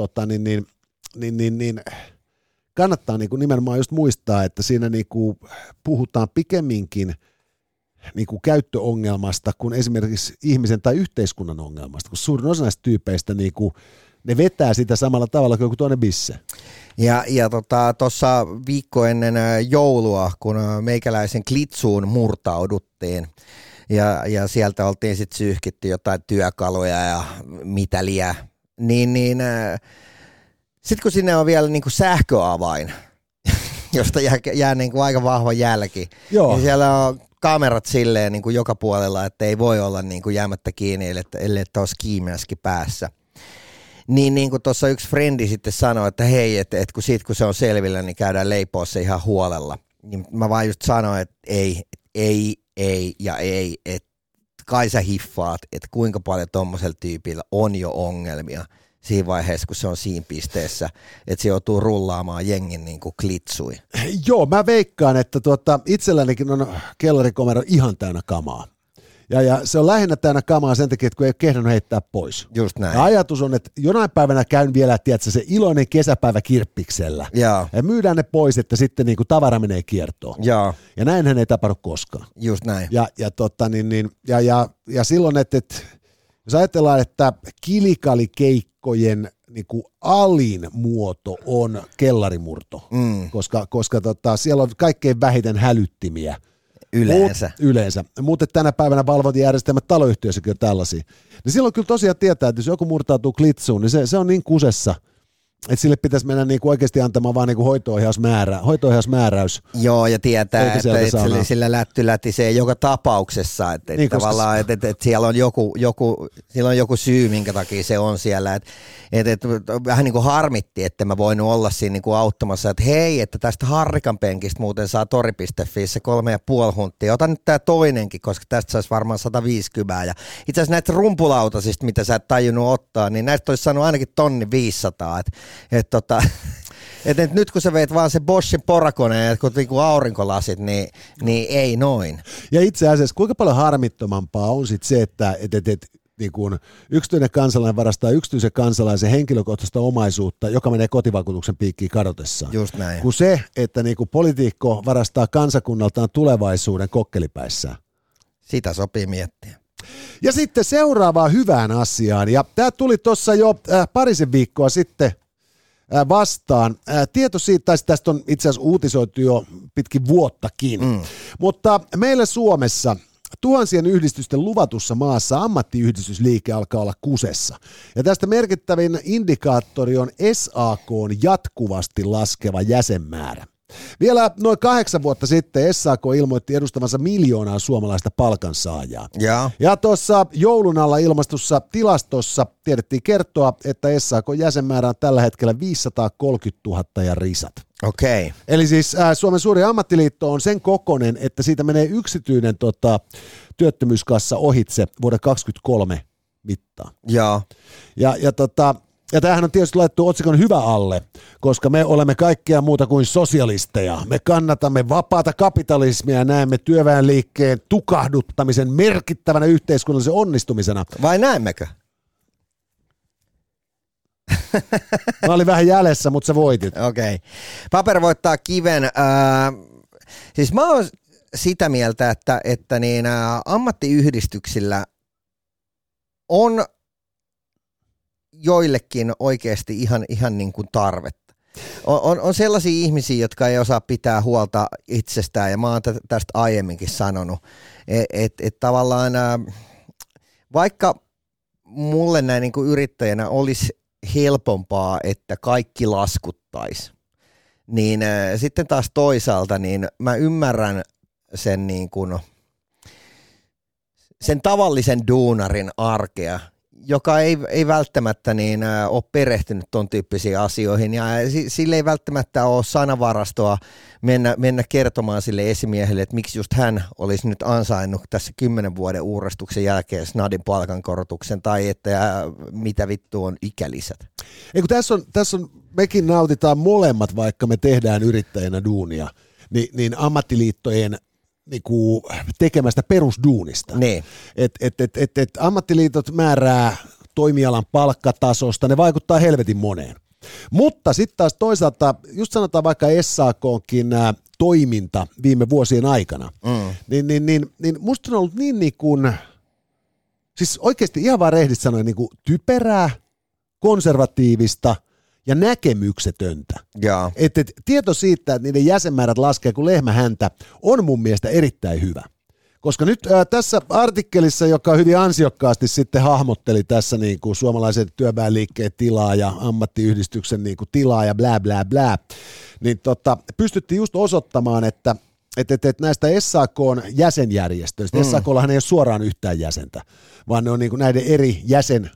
kannattaa niin kuin nimenomaan just muistaa, että siinä niin kuin puhutaan pikemminkin niin kuin käyttöongelmasta kuin esimerkiksi ihmisen tai yhteiskunnan ongelmasta, kun suurin osa näistä tyypeistä niin kuin ne vetää sitä samalla tavalla kuin joku toinen bisse. Ja tuossa viikko ennen joulua, kun meikäläisen klitsuun murtauduttiin ja sieltä oltiin sitten syyhkitty jotain työkaluja ja mitä liää, niin sitten kun sinne on vielä niinku sähköavain, josta jää niinku aika vahva jälki, niin siellä on kamerat silleen niinku joka puolella, että ei voi olla niinku jäämättä kiinni, ellei olisi kiimeäskin päässä. Niin kuin tuossa yksi frendi sitten sanoi, että hei, että kun se on selvillä, niin käydään leipoa se ihan huolella. Niin mä vaan just sanoin, että ei, että kai sä hiffaat, että kuinka paljon tommosella tyypillä on jo ongelmia siinä vaiheessa, kun se on siinä pisteessä, että se joutuu rullaamaan jengin niin kuin klitsui. Joo, mä veikkaan, että itsellänikin on kellarikomero ihan täynnä kamaa. Ja se on lähinnä täynnä kamaa sen takia, että kun ei ole kehdannut heittää pois. Just näin. Ja ajatus on, että jonain päivänä käyn vielä, tiedätkö, se iloinen kesäpäivä kirppiksellä. Jaa. Ja myydään ne pois, että sitten niin kuin tavara menee kiertoon. Jaa. Ja näinhän ei tapahdu koskaan. Just näin. Ja silloin, että jos ajatellaan, että kilikalikeikkojen niin kuin alin muoto on kellarimurto, koska siellä on kaikkein vähiten hälyttimiä. Yleensä. Mutta tänä päivänä valvontajärjestelmät taloyhtiössäkin on tällaisia. Niin silloin kyllä tosiaan tietää, että jos joku murtautuu klitsuun, niin se on niin kusessa, että sille pitäisi mennä niin kuin oikeasti antamaan vaan niin kuin hoito-ohjausmääräys. Joo, ja tietää, että sillä lätisee joka tapauksessa. Että niin tavallaan, että siellä on joku syy, minkä takia se on siellä. Että vähän niin kuin harmitti, että mä voinut olla siinä niin kuin auttamassa, että hei, että tästä harrikan penkistä muuten saa tori.fi se 3,5 huntia. Ota nyt tää toinenkin, koska tästä saisi varmaan 150. Ja itse asiassa näitä rumpulautasista, mitä sä et tajunnut ottaa, niin näistä olisi saanut ainakin 1,5 tonnia. Et nyt kun sä veit vaan se Boschin porakoneen, kun niinku aurinkolasit, niin ei noin. Ja itse asiassa kuinka paljon harmittomampaa on sit se, että niin kun yksityinen kansalainen varastaa yksityisen kansalaisen henkilökohtaista omaisuutta, joka menee kotivakuutuksen piikkiin kadotessaan. Just näin. Kun se, että niin kun politiikko varastaa kansakunnaltaan tulevaisuuden kokkelipäissään. Sitä sopii miettiä. Ja sitten seuraavaan hyvään asiaan. Ja tämä tuli tuossa jo parisen viikkoa sitten vastaan. Tieto siitä, tästä on itse asiassa uutisoitu jo pitkin vuottakin, mutta meillä Suomessa tuhansien yhdistysten luvatussa maassa ammattiyhdistysliike alkaa olla kusessa. Ja tästä merkittävin indikaattori on SAK:n jatkuvasti laskeva jäsenmäärä. Vielä noin 8 vuotta sitten SAK ilmoitti edustavansa 1 miljoonaa suomalaista palkansaajaa. Ja tuossa joulun alla ilmastussa tilastossa tiedettiin kertoa, että SAK:n jäsenmäärä on tällä hetkellä 530 000 ja risat. Okei. Eli siis Suomen suuri ammattiliitto on sen kokoinen, että siitä menee yksityinen työttömyyskassa ohitse vuoden 2023 mittaan. Ja tämähän on tietysti laittu otsikon hyvä alle, koska me olemme kaikkea muuta kuin sosialisteja. Me kannatamme vapaata kapitalismia ja näemme työväenliikkeen tukahduttamisen merkittävänä yhteiskunnallisen onnistumisena. Vai näemmekö? Mä olin vähän jäljessä, mutta sä voitit. Okei. Paper voittaa kiven. Siis mä oon sitä mieltä, että ammattiyhdistyksillä on joillekin oikeasti ihan niin kuin tarvetta. On sellaisia ihmisiä, jotka ei osaa pitää huolta itsestään, ja mä oon tästä aiemminkin sanonut, että tavallaan vaikka mulle näin niin kuin yrittäjänä olisi helpompaa, että kaikki laskuttaisi, niin sitten taas toisaalta niin mä ymmärrän sen niin kuin sen tavallisen duunarin arkea, joka ei välttämättä niin ole perehtynyt ton tyyppisiin asioihin ja sille ei välttämättä ole sanavarastoa mennä kertomaan sille esimiehelle, että miksi just hän olisi nyt ansainnut tässä 10 vuoden uurastuksen jälkeen snadin palkankorotuksen tai että mitä vittu on ikälisät. Ei kun tässä on, mekin nautitaan molemmat, vaikka me tehdään yrittäjänä duunia, niin ammattiliittojen niinku tekemästä perusduunista. Niin. Et ammattiliitot määrää toimialan palkkatasosta, ne vaikuttaa helvetin moneen. Mutta sitten taas toisaalta, just sanotaan vaikka SAK:nkin toiminta viime vuosien aikana, niin musta on ollut siis oikeasti ihan vaan rehdistä sanoen niinku typerää, konservatiivista ja näkemyksetöntä. Että tieto siitä, että niiden jäsenmäärät laskee kuin lehmähäntä, on mun mielestä erittäin hyvä. Koska nyt tässä artikkelissa, joka hyvin ansiokkaasti sitten hahmotteli tässä niin kuin suomalaisen työväenliikkeen tilaa ja ammattiyhdistyksen niin kuin tilaa ja blää blää blää, niin pystyttiin just osoittamaan, että näistä SAK:n jäsenjärjestöistä, SAK:llahan ei ole suoraan yhtään jäsentä, vaan ne on niin kuin näiden eri jäsen...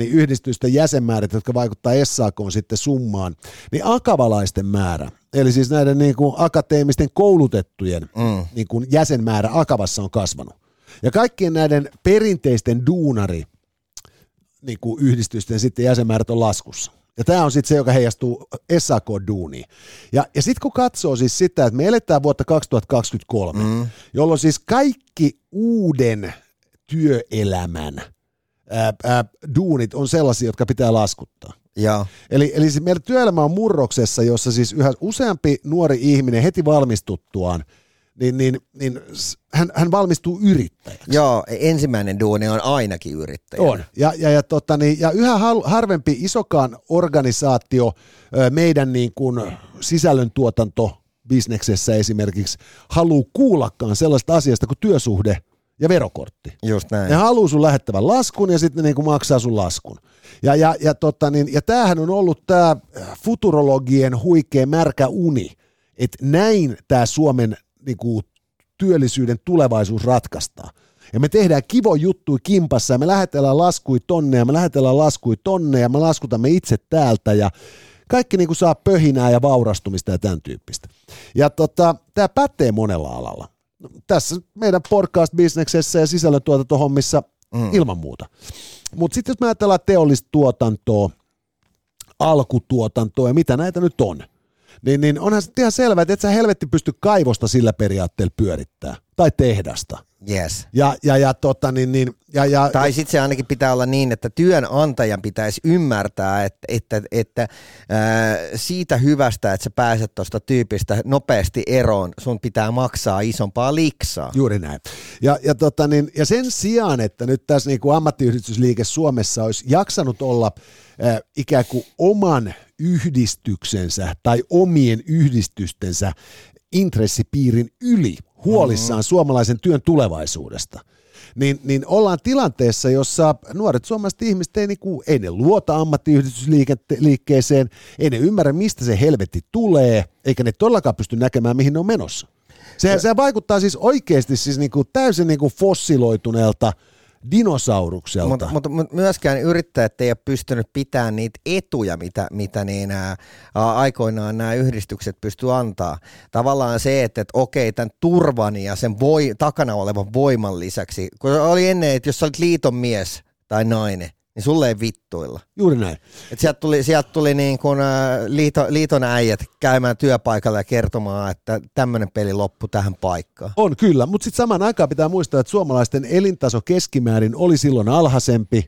yhdistysten jäsenmäärät, jotka vaikuttaa SAK:n sitten summaan, niin akavalaisten määrä, eli siis näiden niin kuin akateemisten koulutettujen niin kuin jäsenmäärä akavassa on kasvanut. Ja kaikkien näiden perinteisten duunari niin kuin yhdistysten sitten jäsenmäärät on laskussa. Ja tämä on sitten se, joka heijastuu SAK-duuniin. Ja sitten kun katsoo siis sitä, että me eletään vuotta 2023, jolloin siis kaikki uuden työelämän duunit on sellaisia, jotka pitää laskuttaa. Ja. Eli meidän työelämä on murroksessa, jossa siis yhä useampi nuori ihminen heti valmistuttuaan, niin hän valmistuu yrittäjäksi. Joo, ensimmäinen duuni on ainakin yrittäjä. On, ja yhä harvempi isokaan organisaatio meidän niin kuin sisällöntuotantobisneksessä esimerkiksi haluaa kuullakaan sellaista asiasta kuin työsuhde ja verokortti. Just näin. Ne haluaa sun lähettävän laskun ja sitten ne niinku maksaa sun laskun. Ja tämähän on ollut tämä futurologien huikea märkä uni, että näin tämä Suomen niinku työllisyyden tulevaisuus ratkaistaan. Ja me tehdään kivo juttuja kimpassa ja me lähetellään laskui tonne ja me lähetellään laskui tonne ja me laskutamme itse täältä ja kaikki niinku saa pöhinää ja vaurastumista ja tämän tyyppistä. Ja tämä pätee monella alalla. Tässä meidän podcast-bisneksessä ja sisällöntuotantohommissa ilman muuta. Mutta sitten jos me ajatellaan teollista tuotantoa, alkutuotantoa ja mitä näitä nyt on, niin onhan se ihan selvää, että et sä helvetti pysty kaivosta sillä periaatteella pyörittämään tai tehdasta. Yes. Tai sitten se ainakin pitää olla niin, että työnantajan pitäisi ymmärtää, että siitä hyvästä, että sä pääset tuosta tyypistä nopeasti eroon, sun pitää maksaa isompaa liksaa. Juuri näin. Ja sen sijaan, että nyt tässä niin kuin ammattiyhdistysliike Suomessa olisi jaksanut olla ikään kuin oman yhdistyksensä tai omien yhdistystensä intressipiirin yli, huolissaan suomalaisen työn tulevaisuudesta, niin ollaan tilanteessa, jossa nuoret suomalaiset ihmiset ei ne luota ammattiyhdistysliikkeeseen, ei ne ymmärrä, mistä se helvetti tulee, eikä ne todellakaan pysty näkemään, mihin ne on menossa. Se vaikuttaa siis oikeasti siis niinku täysin niinku fossiloituneelta dinosaurukselta. Mutta myöskään yrittäjät ei ole pystynyt pitämään niitä etuja, mitä niin aikoinaan nämä yhdistykset pystyvät antaa. Tavallaan se, että okei, tämän turvan ja sen takana olevan voiman lisäksi, kun oli ennen, että jos olit liiton mies tai nainen, niin sulle ei vittuilla. Juuri näin. Et sieltä tuli niin kuin liiton äijät käymään työpaikalla ja kertomaan, että tämmöinen peli loppui tähän paikkaan. On kyllä, mutta sitten samaan aikaan pitää muistaa, että suomalaisten elintaso keskimäärin oli silloin alhaisempi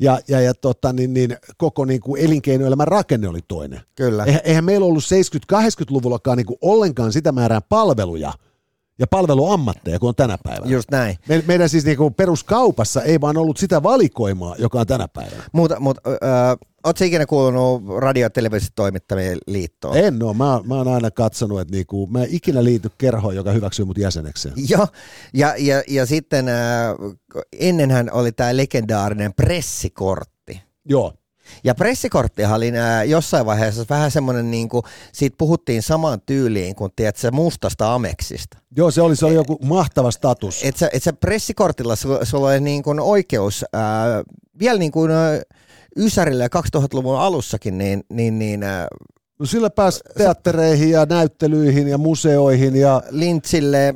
ja koko niin kuin elinkeinoelämän rakenne oli toinen. Kyllä. Eihän meillä ollut 70-80-luvullakaan niin kuin ollenkaan sitä määrää palveluja ja palveluammatteja, kun on tänä päivänä. Just näin. Meidän siis niinku peruskaupassa ei vaan ollut sitä valikoimaa, joka on tänä päivänä. Ootko ikinä kuulunut radio- ja televisiotoimittajien liittoon? En ole. Mä oon aina katsonut, että niinku, mä en ikinä liity kerhoon, joka hyväksyy mut jäsenekseen. Joo, ja sitten ennenhän oli tää legendaarinen pressikortti. Joo. Ja pressikorttihan oli jossain vaiheessa vähän semmoinen, niin kuin, siitä puhuttiin samaan tyyliin kuin tiedätkö, mustasta ameksista. Joo, se oli joku mahtava status. Et sä pressikortilla sulla oli niin kuin oikeus, vielä niin kuin Ysärillä 2000-luvun alussakin, no sillä pääsi teattereihin ja näyttelyihin ja museoihin. Ja Lintsille,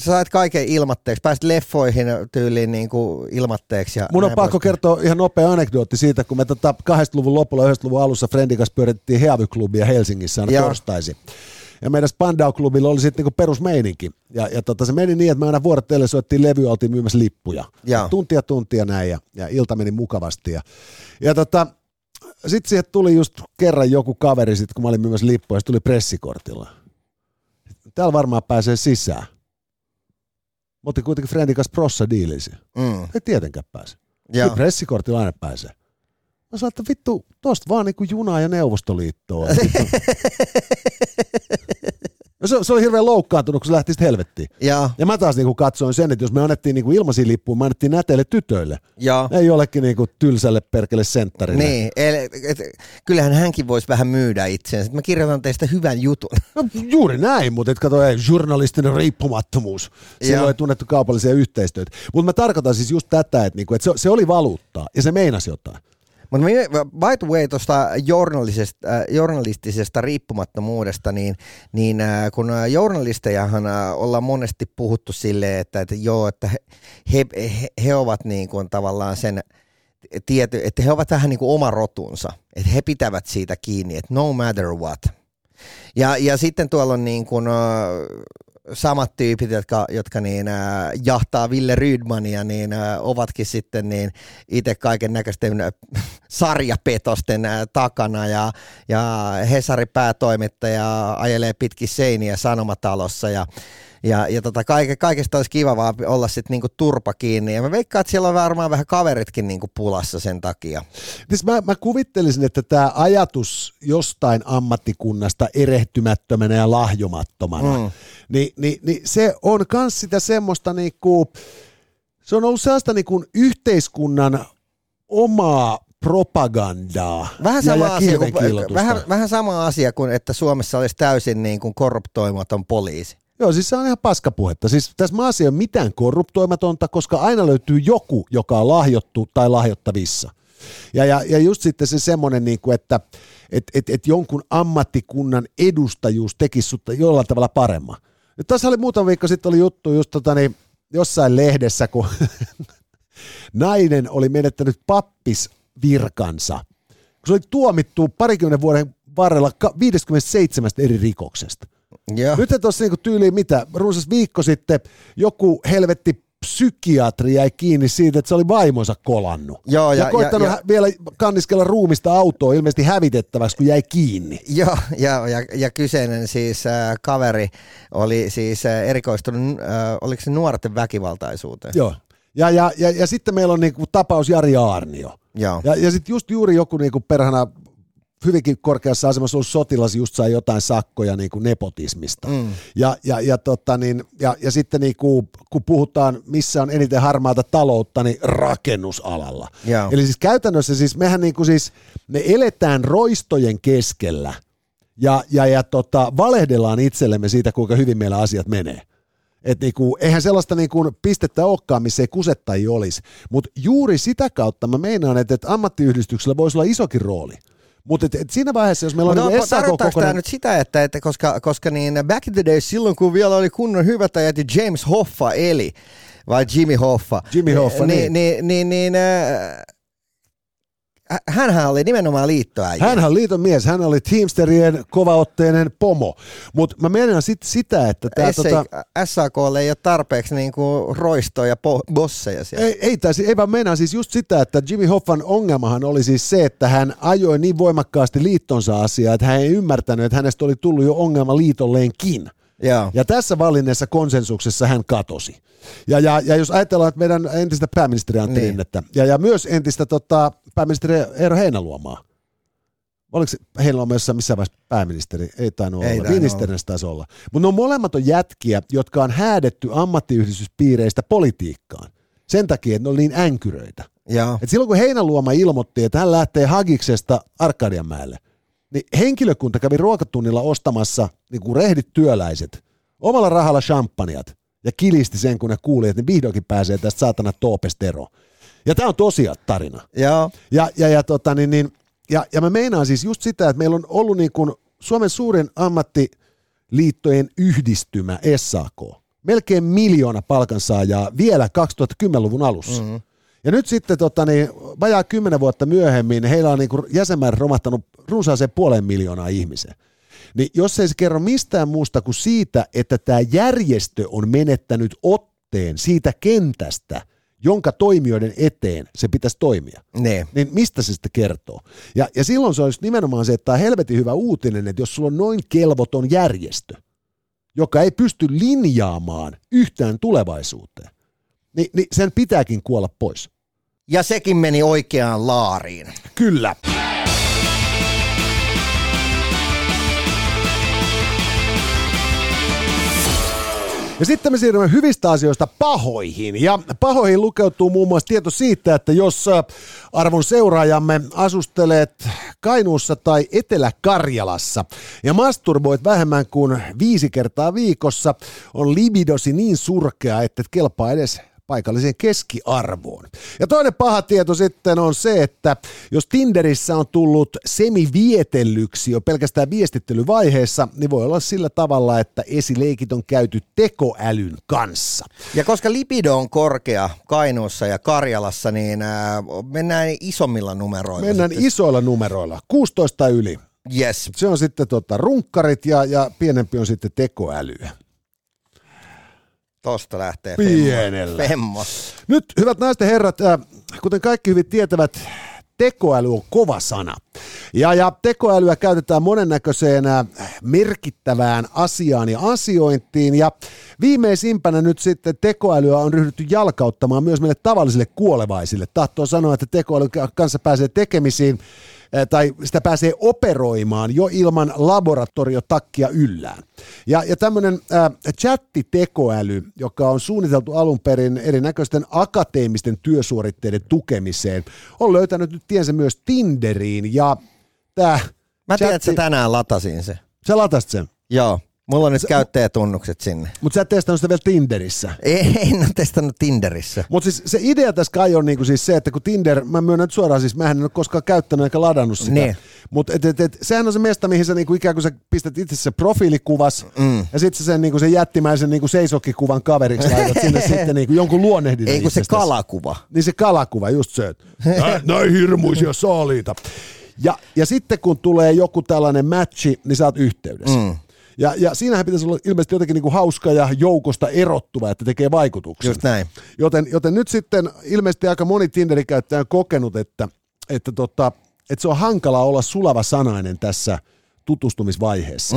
sait kaiken ilmatteeksi, pääsit leffoihin tyyliin niin kuin ilmatteeksi. Ja mun on pakko kertoa ihan nopea anekdootti siitä, kun me 80-luvun lopulla 90-luvun alussa Frendin kanssa pyörittiin Heavy-klubia Helsingissä aina torstaisin. Ja meidän Spandau-klubilla oli sitten niinku perusmeininki. Ja se meni niin, että me aina vuorotteille soittiin levyä, oltiin myymässä lippuja. Ja. Tuntia näin ja ilta meni mukavasti. Ja sitten siihen tuli just kerran joku kaveri, sit, kun mä olin myymässä lippuja, se tuli pressikortilla. Täällä varmaan pääsee sisään. Mä oltiin kuitenkin Frendin kanssa prossa-diilisi. Mm. Ei tietenkään pääse. Ja. Kyllä pressikortilla aina pääsee. Mä sanoin, että vittu, tuosta vaan niinku junaa ja Neuvostoliittoa. Se oli hirveän loukkaantunut, kun se lähti sitten helvettiin. Ja mä taas niinku katsoin sen, että jos me annettiin niinku ilmaisia lippuja, me annettiin näteille tytöille. Ja. Ei jollekin niinku tylsälle perkele senttarille. Niin, kyllähän hänkin voisi vähän myydä itseänsä. Mä kirjoitan teistä hyvän jutun. No, juuri näin, mutta kato, ei, journalistinen riippumattomuus. Silloin ei tunnettu kaupallisia yhteistyötä. Mutta mä tarkoitan siis just tätä, että niinku, se oli valuuttaa ja se meinasi jotain. Mutta by the way, tuosta journalistisesta riippumattomuudesta, niin kun journalistejahan ollaan monesti puhuttu silleen, että he ovat niin kuin tavallaan sen tietyn, että he ovat vähän niin kuin oma rotunsa, että he pitävät siitä kiinni, että no matter what. Ja sitten tuolla on niin kuin samat tyypit, jotka jahtaa Ville Rydmania, ovatkin sitten itse kaiken näköisten sarjapetosten takana ja Hesarin päätoimittaja ajelee pitkin seiniä Sanomatalossa ja kaikesta olisi kiva vaan olla sitten niinku turpa kiinni. Ja mä veikkaan, että siellä on varmaan vähän kaveritkin niinku pulassa sen takia. Mä kuvittelisin, että tämä ajatus jostain ammattikunnasta erehtymättömänä ja lahjomattomana, niin se on myös sitä semmoista, niinku, se on ollut sellaista niinku yhteiskunnan omaa propagandaa. Vähän sama asia kuin, että Suomessa olisi täysin niinku korruptoimaton poliisi. Joo, siis se on ihan paskapuhetta. Siis tässä maassa ei ole mitään korruptoimatonta, koska aina löytyy joku, joka on lahjottu tai lahjottavissa. Ja just sitten se semmoinen, että jonkun ammattikunnan edustajuus tekisi sut jollain tavalla paremman. Nyt tässä oli muutama viikko sitten oli juttu just jossain lehdessä, kun nainen oli menettänyt pappisvirkansa. Se oli tuomittu 20 vuoden varrella 57 eri rikoksesta. Yeah. Nyt tuossa niinku tyyliin mitä, runsas viikko sitten joku helvetti psykiatri jäi kiinni siitä, että se oli vaimonsa kolannut. Joo, ja koittanut vielä kanniskella ruumista autoa ilmeisesti hävitettäväksi, kun jäi kiinni. Joo, ja kyseinen siis kaveri oli siis erikoistunut, oliko se nuorten väkivaltaisuuteen? Joo, ja sitten meillä on niinku tapaus Jari Aarnio. Joo. Ja sitten just juuri joku niinku perhana hyvinkin korkeassa asemassa ollut sotilas just sai jotain sakkoja niin kuin nepotismista. Mm. Ja sitten niin kuin, kun puhutaan, missä on eniten harmaata taloutta, niin rakennusalalla. Yeah. Eli siis käytännössä siis mehän niin kuin siis, me eletään roistojen keskellä ja valehdellaan itsellemme siitä, kuinka hyvin meillä asiat menee. Että niinku, eihän sellaista niinku pistettä olekaan, missä ei kusettajia olisi. Mutta juuri sitä kautta mä meinaan, että ammattiyhdistyksellä voisi olla isokin rooli. Mutta siinä vaiheessa, jos meillä on SAK kokonaan... Tarkoittaako tämä nyt sitä, että koska niin back in the day silloin, kun vielä oli kunnon hyvät ajat, James Hoffa eli, vai Jimmy Hoffa, hänhän oli nimenomaan liittoäijä. Hänhän oli liiton mies, hän oli Teamsterien kovaotteinen pomo. Mutta mä menen sitten sitä, että SAK:lle ei ole tarpeeksi niinku roistoja ja bosseja siellä. Ei vaan mennään siis just sitä, että Jimmy Hoffan ongelmahan oli siis se, että hän ajoi niin voimakkaasti liittonsa asiaa, että hän ei ymmärtänyt, että hänestä oli tullut jo ongelma liitolleenkin. Joo. Ja tässä valinneessa konsensuksessa hän katosi. Ja jos ajatellaan, että meidän entistä pääministeriä Antti Rinnettä ja myös entistä pääministeri Eero Heinäluomaa. Oliko Heinäluoma jossain missään vaiheessa pääministeri? Ei tainnut olla. Ministerinässä taisi olla. Mutta ne molemmat on jätkiä, jotka on häädetty ammattiyhdistyspiireistä politiikkaan. Sen takia, että ne on niin änkyröitä. Et silloin kun Heinäluoma ilmoitti, että hän lähtee Hagiksesta Arkadianmäelle, niin henkilökunta kävi ruokatunnilla ostamassa niin kuin rehdit työläiset omalla rahalla champanjat ja kilisti sen, kun ne kuuli, että ne vihdoinkin pääsee tästä saatana toopesta eroon. Ja tämä on tosiaan tarina. Ja mä meinaan siis just sitä, että meillä on ollut niin kuin Suomen suurin ammattiliittojen yhdistymä SAK. Melkein 1 miljoona palkansaajaa vielä 2010-luvun alussa. Mm-hmm. Ja nyt sitten vajaa 10 vuotta myöhemmin heillä on niin kuin jäsenmäärä romahtanut runsaaseen 500,000 ihmiseen. Niin jos ei se kerro mistään muusta kuin siitä, että tämä järjestö on menettänyt otteen siitä kentästä, jonka toimijoiden eteen se pitäisi toimia, niin mistä se sitten kertoo? Ja silloin se on nimenomaan se, että tämä on helvetin hyvä uutinen, että jos sulla on noin kelvoton järjestö, joka ei pysty linjaamaan yhtään tulevaisuuteen, niin sen pitääkin kuolla pois. Ja sekin meni oikeaan laariin. Kyllä. Ja sitten me siirrymme hyvistä asioista pahoihin. Ja pahoihin lukeutuu muun muassa tieto siitä, että jos arvon seuraajamme asustelet Kainuussa tai Etelä-Karjalassa ja masturboit vähemmän kuin 5 kertaa viikossa, on libidosi niin surkea, että et kelpaa edes paikalliseen keskiarvoon. Ja toinen paha tieto sitten on se, että jos Tinderissä on tullut semivietellyksi jo pelkästään viestittelyvaiheessa, niin voi olla sillä tavalla, että esileikit on käyty tekoälyn kanssa. Ja koska libido on korkea Kainuussa ja Karjalassa, niin mennään isommilla numeroilla. Mennään sitten isoilla numeroilla, 16 yli. Yes. Se on sitten runkkarit ja pienempi on sitten tekoälyä. Tosta lähtee femmo. Nyt, hyvät naisten herrat, kuten kaikki hyvin tietävät, tekoäly on kova sana. Ja tekoälyä käytetään monennäköiseen merkittävään asiaan ja asiointiin. Ja viimeisimpänä nyt sitten tekoälyä on ryhdytty jalkauttamaan myös meille tavallisille kuolevaisille. Tahtoo sanoa, että tekoälyn kanssa pääsee tekemisiin tai sitä pääsee operoimaan jo ilman laboratoriotakkia yllään. Ja tämmöinen chattitekoäly, joka on suunniteltu alun perin erinäköisten akateemisten työsuoritteiden tukemiseen, on löytänyt nyt tiensä myös Tinderiin. Ja mä tiedän, että sä tänään latasin se. Sä latasit sen? Joo. Mulla on nyt käyttäjätunnukset sinne. Mutta sä et testannut sitä vielä Tinderissä. En ole testannut Tinderissä. Mutta siis se idea tässä kai on niinku siis se, että kun Tinder, mä myönnän nyt suoraan, siis mähän en ole koskaan käyttänyt eikä ladannut sitä. Mutta sehän on se mesta, mihin sä niinku ikään kuin sä pistät itse se profiilikuvas ja sitten sä sen, niinku sen jättimäisen niinku seisokkikuvan kaveriksi laitat sinne sitten niinku jonkun luonnehdin. Ei kun se kalakuva. Niin se kalakuva, just se. Näin hirmuisia saaliita. Ja sitten kun tulee joku tällainen matchi, niin sä oot yhteydessä. Ja siinähän pitäisi olla ilmeisesti jotenkin niin kuin hauska ja joukosta erottuva, että tekee vaikutuksen. Just näin. Joten nyt sitten ilmeisesti aika moni Tinderin käyttäjä on kokenut, että se on hankalaa olla sulava sanainen tässä tutustumisvaiheessa.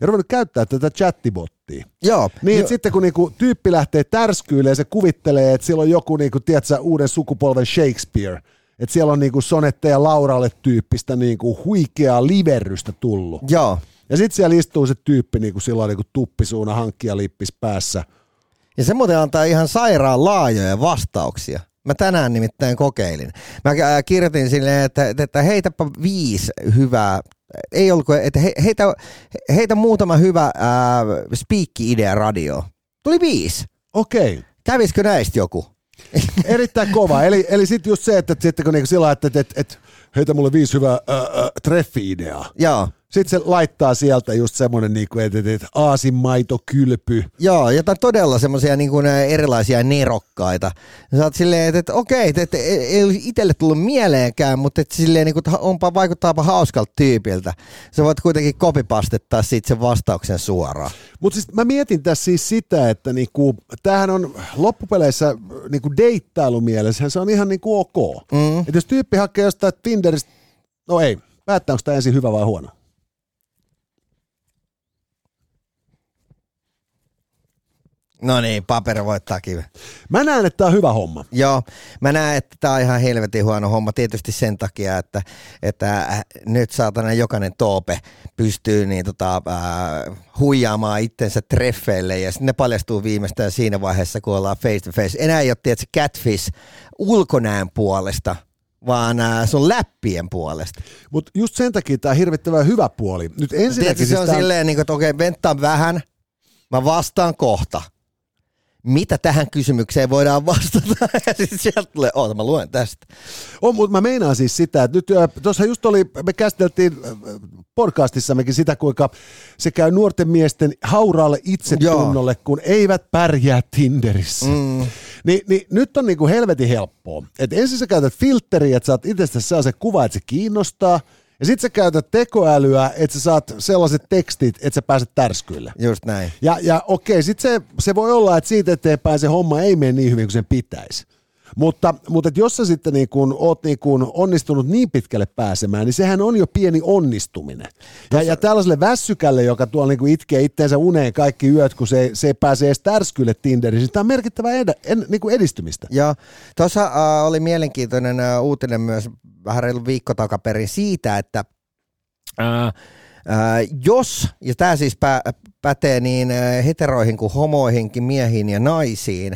Ja ruvennut käyttää tätä chattibottia. Joo. Niin, että sitten kun niinku tyyppi lähtee tärskyille ja se kuvittelee, että siellä on joku niinku, tiedätkö, uuden sukupolven Shakespeare, että siellä on niinku Sonetteja Lauralle -tyyppistä niinku huikeaa liverrystä tullut. Joo. Ja sitten siellä istuu se tyyppi niin kuin silloin niin kuin tuppisuuna, hankkia lippis päässä. Ja se muuten antaa ihan sairaan laajoja vastauksia. Mä tänään nimittäin kokeilin. Mä kirjoitin silleen, että heitäpä 5 hyvää, ei olko, että heitä muutama hyvä spiikki-idea radio. Tuli 5. Okei. Kävisikö näistä joku? Erittäin kova. Eli sitten just se, että kun niin sillä että heitä mulle 5 hyvää treffi-ideaa. Joo. Sitten se laittaa sieltä just semmoinen, että aasinmaitokylpy. Joo, jotain todella semmoisia niin kuin erilaisia nerokkaita. Sä oot silleen, että okei, että ei olisi itselle tullut mieleenkään, mutta että silleen, niin kuin, onpa vaikuttaapa hauskalta tyypiltä. Sä voit kuitenkin copypastettaa siitä sen vastauksen suoraan. Mutta siis mä mietin tässä siis sitä, että niinku, tämähän on loppupeleissä niinku deittailumielessä, se on ihan niinku ok. Että jos tyyppi hakee jostain Tinderistä, no ei, päättää onko tämä ensin hyvä vai huono. No niin, paperi voittaa kiven. Mä näen, että tää on hyvä homma. Joo, mä näen, että tää on ihan helvetin huono homma. Tietysti sen takia, että nyt saatana jokainen toope pystyy niin huijaamaan itsensä treffeille. Ja sitten ne paljastuu viimeistään siinä vaiheessa, kun ollaan face to face. Enää ei ole tietysti catfish ulkonäön puolesta, vaan sun läppien puolesta. Mutta just sen takia tää on hirvittävän hyvä puoli. Nyt ensinnäkin se on tämän... silleen, että okei, venttaan vähän, mä vastaan kohta. Mitä tähän kysymykseen voidaan vastata? Ja sitten sieltä tulee, mä luen tästä. On, mutta mä meinaan siis sitä, että nyt tuossa just oli, me käsiteltiin podcastissammekin sitä, kuinka se käy nuorten miesten hauraalle itsetunnolle, kun eivät pärjää Tinderissä. Mm. Niin nyt on niinku helvetin helppoa. Et ensin sä käytät filtteriä, että saat itsestäsi sellaisen kuva, että se kiinnostaa. Ja sit sä käytät tekoälyä, että sä saat sellaiset tekstit, että sä pääset tärskyille. Just näin. Ja okei, sit se voi olla, että siitä eteenpäin se homma ei mene niin hyvin kuin sen pitäisi. Mutta jos sä sitten niin kun oot niin kun onnistunut niin pitkälle pääsemään, niin sehän on jo pieni onnistuminen. Ja tällaiselle vässykälle, joka tuolla niin kun itkee itteensä uneen kaikki yöt, kun se ei pääse edes tärskylle Tinderiin, niin tämä on merkittävä niin kun edistymistä. Joo, tuossa oli mielenkiintoinen uutinen myös vähän reilu viikko takaperin siitä, että jos, ja tämä siis pätee niin heteroihin kuin homoihinkin, miehiin ja naisiin,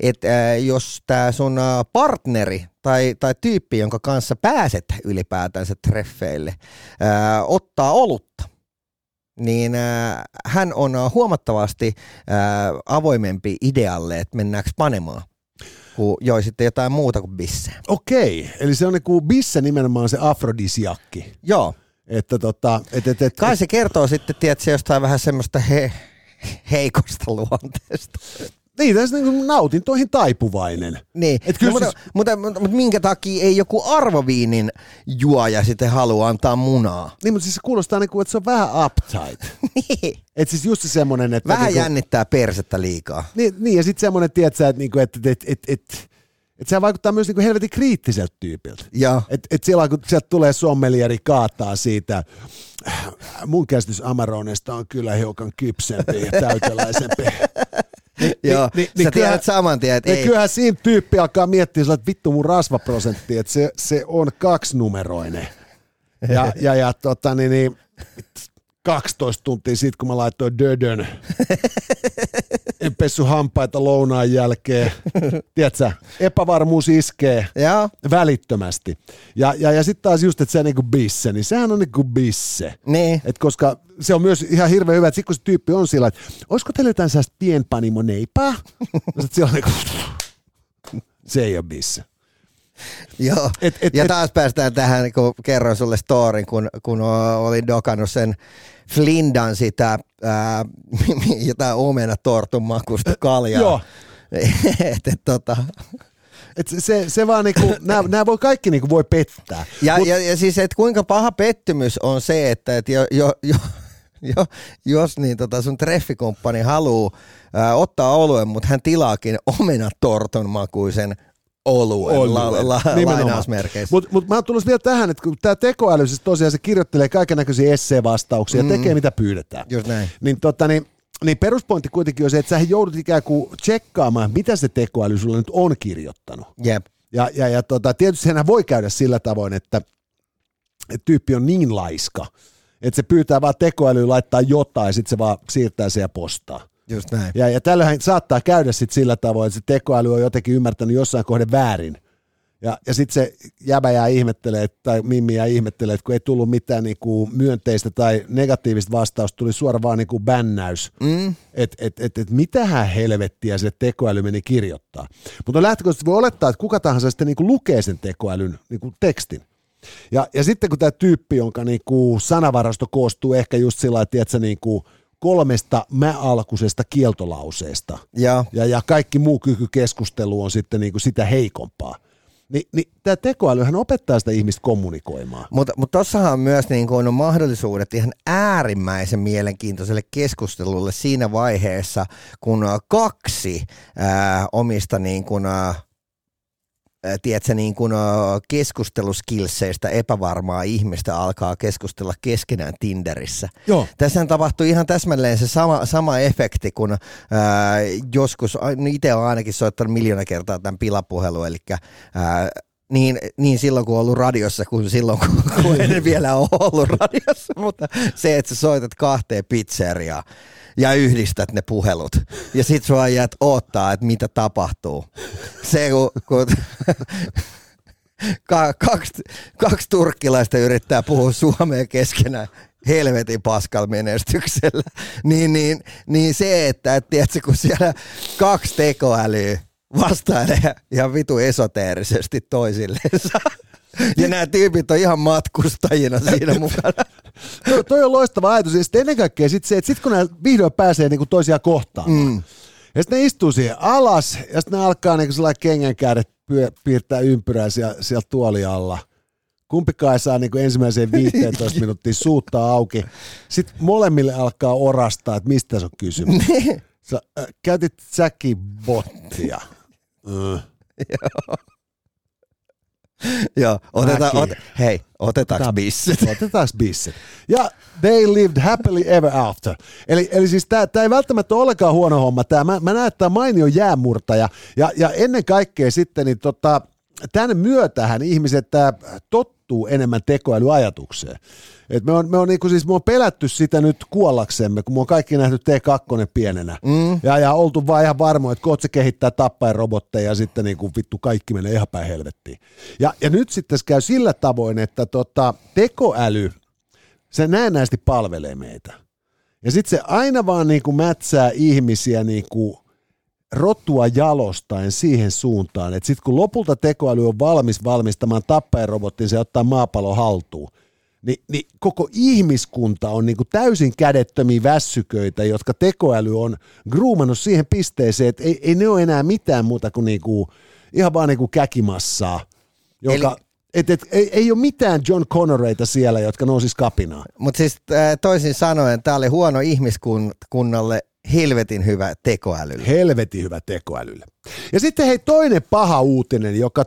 että jos tämä sun partneri tai tyyppi, jonka kanssa pääset ylipäätänsä treffeille, ottaa olutta, niin hän on huomattavasti avoimempi idealle, että mennäänkö panemaan, kun joi sitten jotain muuta kuin bisse. Okei, eli se on niin kuin bisse nimenomaan se afrodisiakki. Joo. Että kai se kertoo sitten, tiedätkö, jostain vähän semmoista heikosta luonteesta. Niin, tässä niin nautintoihin taipuvainen. Niin, no, mutta minkä takia ei joku arvoviinin juoja sitten halua antaa munaa? Niin, mutta siis se kuulostaa niin kuin, että se on vähän uptight. Niin. Että siis just semmoinen, että... Vähän niin kuin, jännittää persettä liikaa. Niin ja sitten semmoinen, tiedätkö, että se vaikuttaa myös niinku helvetin kriittiseltä tyypiltä. Että sieltä tulee sommelieri kaataa siitä. Mun käsitys Amaronesta on kyllä hiukan kypsempi ja täyteläisempi. Joo, sä tiedät saman tien, että ei. Kyllähän siinä tyyppi alkaa miettiä, että vittu mun rasvaprosentti, että se on kaksinumeroinen. Ja 12 tuntia siitä, kun mä laitoin dödön. En pessu hampaita lounaan jälkeen. Tiedätkö, epävarmuus iskee välittömästi. Ja sitten taas just, että se on niinku bisse, niin sehän on niinku bisse. Niin. Et koska se on myös ihan hirveän hyvä, että sit kun se tyyppi on sillä, että olisiko teillä jotain sellaista pienpanimoneipää? Niinku, se ei ole bisse. Joo, ja taas päästään tähän, kun kerroin sulle storin, kun olin dokannut sen Flindan sitä jotain omenatortun makusta kaljaa. Joo. Et se vaan niinku, nämä voi kaikki niinku voi pettää. Ja siis, että kuinka paha pettymys on se, että jos niin sun treffikumppani haluaa ottaa oluen, mutta hän tilaakin omenatortun makuisen oluen lainausmerkeissä. Mutta mä oon tullut vielä tähän, että kun tämä tekoäly siis tosiaan se kirjoittelee kaikennäköisiä esseevastauksia ja tekee mitä pyydetään. Just näin. Niin peruspointti kuitenkin on se, että sä joudut ikään kuin tsekkaamaan, mitä se tekoäly sulla nyt on kirjoittanut. Jep. Ja tietysti hän voi käydä sillä tavoin, että tyyppi on niin laiska, että se pyytää vaan tekoälyä laittaa jotain ja sitten se vaan siirtää sen ja postaa. Just näin. Ja tällöinhän saattaa käydä sit sillä tavoin, että se tekoäly on jotenkin ymmärtänyt jossain kohden väärin. Ja sitten se jäbä jää ihmettelee, tai Mimmi jää ihmettelee, että kun ei tullut mitään niinku myönteistä tai negatiivista vastausta, tuli suoraan vaan niinku bännäys. Että mitähän helvettiä se tekoäly meni kirjoittaa. Mutta lähtökohtaisesti voi olettaa, että kuka tahansa sitten niinku lukee sen tekoälyn niinku tekstin. Ja sitten kun tämä tyyppi, jonka niinku sanavarasto koostuu ehkä just sillä lailla, että niinku 3 mä-alkuisesta kieltolauseesta ja kaikki muu kykykeskustelu on sitten niinku sitä heikompaa. Niin tämä tekoälyhän opettaa sitä ihmistä kommunikoimaan. Mutta tuossahan on myös niinku on mahdollisuudet ihan äärimmäisen mielenkiintoiselle keskustelulle siinä vaiheessa, kun 2 omista niinku tiedätkö, niin kuin keskusteluskilseistä epävarmaa ihmistä alkaa keskustella keskenään Tinderissä. Joo. Tässähän tapahtui ihan täsmälleen se sama efekti, kun joskus, itse olen ainakin soittanut miljoona kertaa tämän pilapuhelun, eli niin silloin kun on ollut radiossa, kuin silloin kun en vielä ole ollut radiossa, mutta se, että sä soitat kahteen pizzeriaan ja yhdistät ne puhelut. Ja sit sua jäät odottaa, että mitä tapahtuu. Se, kun kaksi turkkilaista yrittää puhua suomea keskenään helvetin paskal menestyksellä, niin se, että tiedätkö, kun siellä kaksi tekoälyä vastailee ihan vitu esoteerisesti toisillensa. Ja nämä tyypit on ihan matkustajina siinä mukana. Toi on loistava ajatus. Ja sitten ennen kaikkea sit se, että sit kun nämä vihdoin pääsee niinku toisiaan kohtaamaan, ja sitten ne istuu siihen alas, ja sitten ne alkaa niinku sellainen kengänkäydet piirtää ympyrää siellä tuoli alla. Kumpikaan ei saa niinku ensimmäiseen 15 minuuttia suuttaa auki. Sitten molemmille alkaa orastaa, että mistä se on kysymys. Sä käytit säkin bottia. Joo. Joo, otetaanko bisset. Ja they lived happily ever after. Eli siis tää ei välttämättä ole ollenkaan huono homma. Tää, mä näen, että tää mainio jäämurtaja. Ja ennen kaikkea sitten, niin tämän myötähän ihmiset tottuu enemmän tekoälyajatukseen. Et me on niinku siis, me on pelätty sitä nyt kuollaksemme, kun me on kaikki nähty T2 pienenä. Ja oltu vaan ihan varmoja, että kohta se kehittää tappaen robotteja ja sitten niinku vittu kaikki menee ihan päin helvettiin. Ja nyt sitten se käy sillä tavoin, että tekoäly, se näennäisesti palvelee meitä. Ja sitten se aina vaan niinku mätsää ihmisiä niinku rotua jalostaen siihen suuntaan, että sitten kun lopulta tekoäly on valmis valmistamaan tappajarobotin, se ottaa maapallon haltuun, niin koko ihmiskunta on niinku täysin kädettömiä vässyköitä, jotka tekoäly on groomannut siihen pisteeseen, että ei ne ole enää mitään muuta kuin niinku, ihan vaan niinku käkimassaa, joka... Ei ole mitään John Connoreita siellä, jotka nousis kapinaan. Mutta siis toisin sanoen, tämä oli huono ihmiskunnalle, helvetin hyvä tekoälylle. Helvetin hyvä tekoälylle. Ja sitten hei, toinen paha uutinen, joka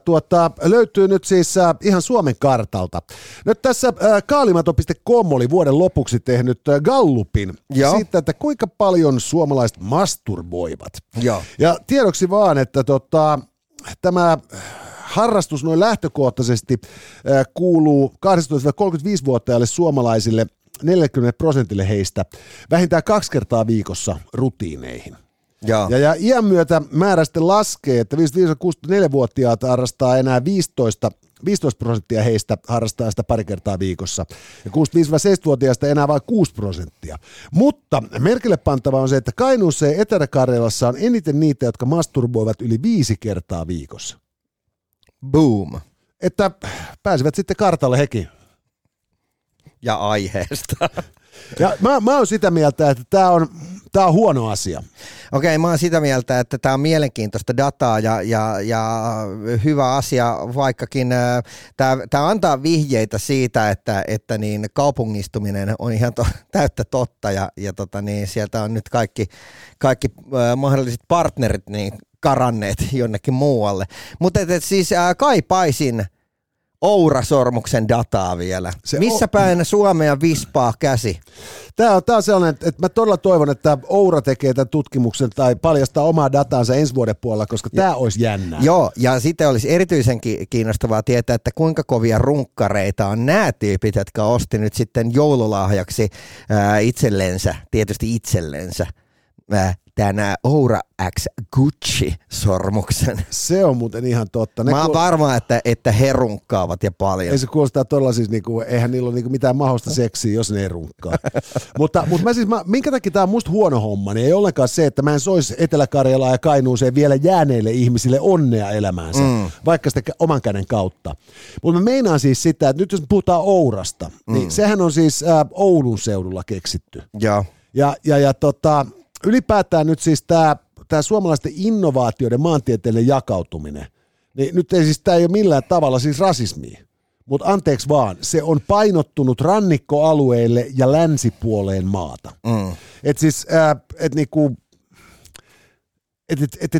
löytyy nyt siis ihan Suomen kartalta. Nyt tässä kaalimato.com oli vuoden lopuksi tehnyt gallupin siitä, että kuinka paljon suomalaiset masturboivat. Joo. Ja tiedoksi vaan, että tämä... harrastus noin lähtökohtaisesti kuuluu 12-35-vuotiaille suomalaisille 40% heistä vähintään 2 kertaa viikossa rutiineihin. Ja iän myötä määrä sitten laskee, että 55-64-vuotiaat harrastaa enää 15% heistä harrastaa sitä pari kertaa viikossa, ja 65-70-vuotiaista enää vain 6%. Mutta merkille pantava on se, että Kainuussa ja Etelä-Karjalassa on eniten niitä, jotka masturboivat yli 5 kertaa viikossa. Boom. Että pääsivät sitten kartalle hekin. Ja aiheesta. Ja mä oon sitä mieltä, että tää on huono asia. Okei, mä oon sitä mieltä, että tää on mielenkiintoista dataa ja hyvä asia, vaikkakin tää antaa vihjeitä siitä, että niin kaupungistuminen on ihan täyttä totta ja niin sieltä on nyt kaikki mahdolliset partnerit niin karanneet jonnekin muualle. Mutta siis kaipaisin Oura-sormuksen dataa vielä. Missä päin Suomea vispaa käsi? Tää on sellainen, että mä todella toivon, että Oura tekee tämän tutkimuksen tai paljastaa omaa dataansa ensi vuoden puolella, koska tää olisi jännää. Joo, ja sitten olisi erityisen kiinnostavaa tietää, että kuinka kovia runkkareita on nämä tyypit, jotka osti nyt sitten joululahjaksi tietysti itsellensä. Tänä Oura X Gucci-sormuksen. Se on muuten ihan totta. Mä oon varma, että he runkkaavat ja paljon. Ei se kuulostaa todella siis, niinku, eihän niillä ole niinku mitään mahdollista seksiä, jos ne ei runkkaa. mutta mä siis, minkä takia tää on musta huono homma, niin ei ollenkaan se, että mä en soisi Etelä-Karjalaa ja Kainuuseen vielä jääneille ihmisille onnea elämäänsä, vaikka sitä oman käden kautta. Mutta mä meinaan siis sitä, että nyt jos puhutaan Ourasta, niin sehän on siis Oulun seudulla keksitty. Joo. Ja ylipäätään nyt siis tämä suomalaisten innovaatioiden maantieteellinen jakautuminen, niin nyt ei siis tämä ei ole millään tavalla siis rasismia, mutta anteeksi vaan, se on painottunut rannikkoalueille ja länsipuoleen maata. Et siis, et niinku,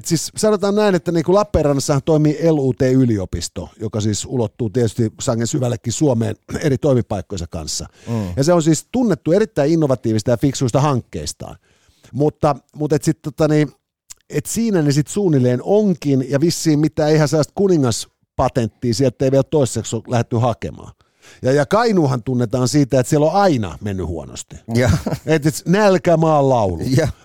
Siis sanotaan näin, että niin kuin Lappeenrannassa toimii LUT-yliopisto, joka siis ulottuu tietysti sangen syvällekin Suomeen eri toimipaikkojensa kanssa. Mm. Ja se on siis tunnettu erittäin innovatiivista ja fiksuista hankkeistaan. Mutta et sit, et siinä ne sitten suunnilleen onkin, ja vissiin mitään ihan sellaista kuningaspatenttia sieltä ei vielä toiseksi ole lähdetty hakemaan. Ja Kainuuhan tunnetaan siitä, että siellä on aina mennyt huonosti. Että nälkämaan laulu.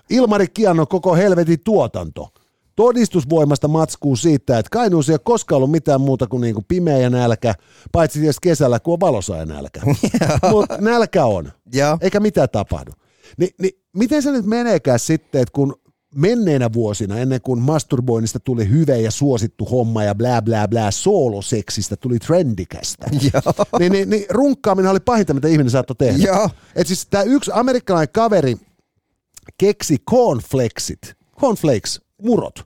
Ilmari Kiannon koko helvetin tuotanto. Todistusvoimasta matskuu siitä, että Kainuussa ei ole koskaan ollut mitään muuta kuin niinku pimeä ja nälkä, paitsi tietysti kesällä, kun on valosa ja nälkä. Mutta nälkä on, eikä mitään tapahdu. Miten se nyt meneekään sitten, että kun menneinä vuosina, ennen kuin masturboinnista tuli hyvä ja suosittu homma ja blää blää blää, sooloseksistä tuli trendikästä, niin runkkaaminen oli pahinta, mitä ihminen saattoi tehdä. Et siis tämä yksi amerikkalainen kaveri keksi cornflakes, murot.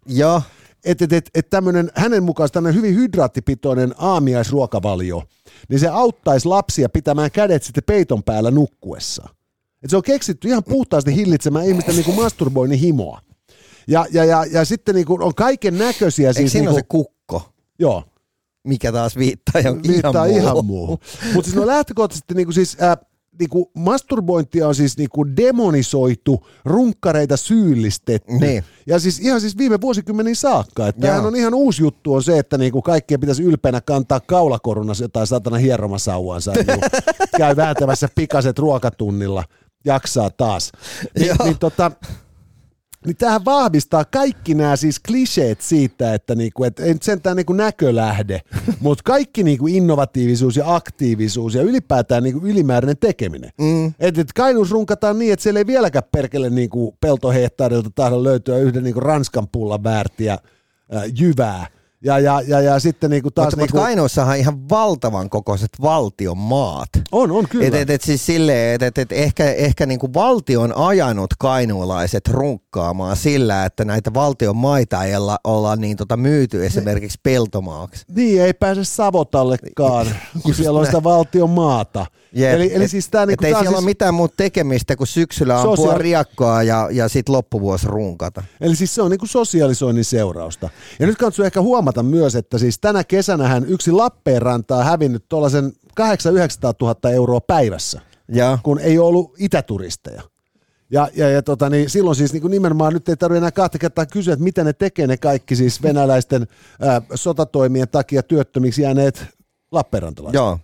Että tämmöinen hänen mukaansa tämmöinen hyvin hydraattipitoinen aamiaisruokavalio, niin se auttaisi lapsia pitämään kädet sitten peiton päällä nukkuessa. Et se on keksitty ihan puhtaasti hillitsemään ihmisten niin kuin masturboinnin himoa. Ja sitten niin kuin on kaiken näköisiä. Eikö siis siinä niin kuin, se kukko? Joo. Mikä taas viittaa ihan muuhun. Mutta siis no lähtökohtaisesti niin kuin siis, masturbointia on siis niin kuin demonisoitu, runkkareita syyllistetty. Niin. Ja siis ihan siis viime vuosikymmeniin saakka. Että tämähän on ihan uusi juttu on se, että niin kuin kaikkien pitäisi ylpeänä kantaa kaulakorunassa jotain satana hieromasauansa. Niin käy vääntämässä pikaset ruokatunnilla. Jaksaa taas. Niin tämähän vahvistaa kaikki nämä siis kliseet siitä, että niinku, et ei nyt sentään niinku näkölähde, mutta kaikki niinku innovatiivisuus ja aktiivisuus ja ylipäätään niinku ylimääräinen tekeminen. Et Kainuus runkataan niin, että siellä ei vieläkään perkele niinku peltohehtaarilta tahdo löytyä yhden niinku Ranskan pullan väärtiä jyvää. Ja sitten niinku taas mutta Kainuussahan ihan valtavan kokoiset valtion maat. On kyllä. Siis silleen, että ehkä niinku valtio on ajanut kainuulaiset runkkaamaan sillä, että näitä valtion maita ei olla niin myyty esimerkiksi peltomaaksi. Niin, ei pääse Savotallekaan, kun siellä on sitä valtion maata. Yep. Eli siis tää niinku ei siellä siis ole mitään muuta tekemistä kuin syksyllä ampua riakkaa ja sit loppuvuosi runkata. Eli siis se on niinku sosialisoinnin seurausta. Ja nyt kannattaa ehkä huomata myös, että siis tänä kesänähän yksi Lappeenranta on hävinnyt tuollaisen 800-900 000 euroa päivässä, kun ei ollut itäturisteja. Ja silloin siis niin kuin nimenomaan nyt ei tarvitse enää kahta kertaa kysyä, että mitä ne tekee ne kaikki siis venäläisten sotatoimien takia työttömiksi jääneet lappeenrantalaiset. Joo.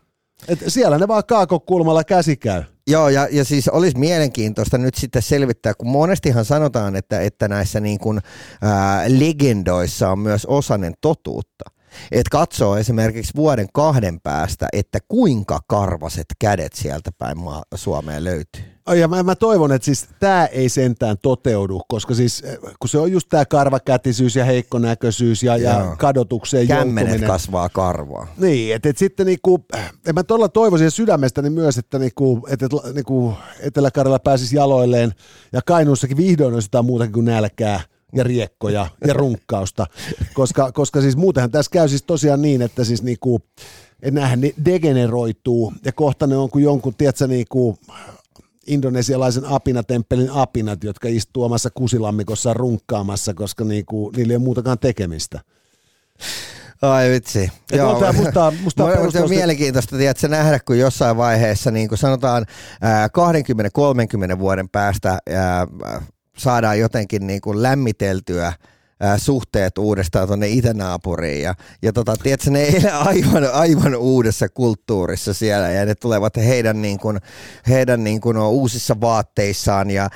Et siellä ne vaan kaakokulmalla käsi käy. Joo, ja siis olisi mielenkiintoista nyt sitten selvittää, kun monestihan sanotaan, että näissä niin kuin, legendoissa on myös osanen totuutta. Että katsoo esimerkiksi vuoden kahden päästä, että kuinka karvaset kädet sieltä päin Suomeen löytyy. Ja mä toivon, että siis tämä ei sentään toteudu, koska siis kun se on just tämä karvakätisyys ja heikkonäköisyys ja kadotukseen joutuminen. Kämmenet kasvaa karvaa. Niin, että sitten niinku, mä todella toivoisin sydämestäni myös, että niinku Etelä-Karjala pääsisi jaloilleen ja Kainuussakin vihdoin olisi jotain muutakin kuin nälkää ja riekkoja ja runkkausta, koska siis muutenhan tässä käy siis tosiaan niin, että siis niinku, näähän ne degeneroituu ja kohta ne on kuin jonkun, tiedätkö, niinku indonesialaisen apinatemppelin apinat, jotka istuu omassa kusilammikossa runkkaamassa, koska niinku, niillä ei ole muutakaan tekemistä. Ai vitsi. Musta on mielenkiintoista tiedätkö, nähdä, kun jossain vaiheessa, niin kuin sanotaan 20-30 vuoden päästä saadaan jotenkin niin kuin lämmiteltyä suhteet uudestaan tuonne itänaapuriin. Ja tiedätkö, ne elää aivan uudessa kulttuurissa siellä ja ne tulevat heidän uusissa vaatteissaan ja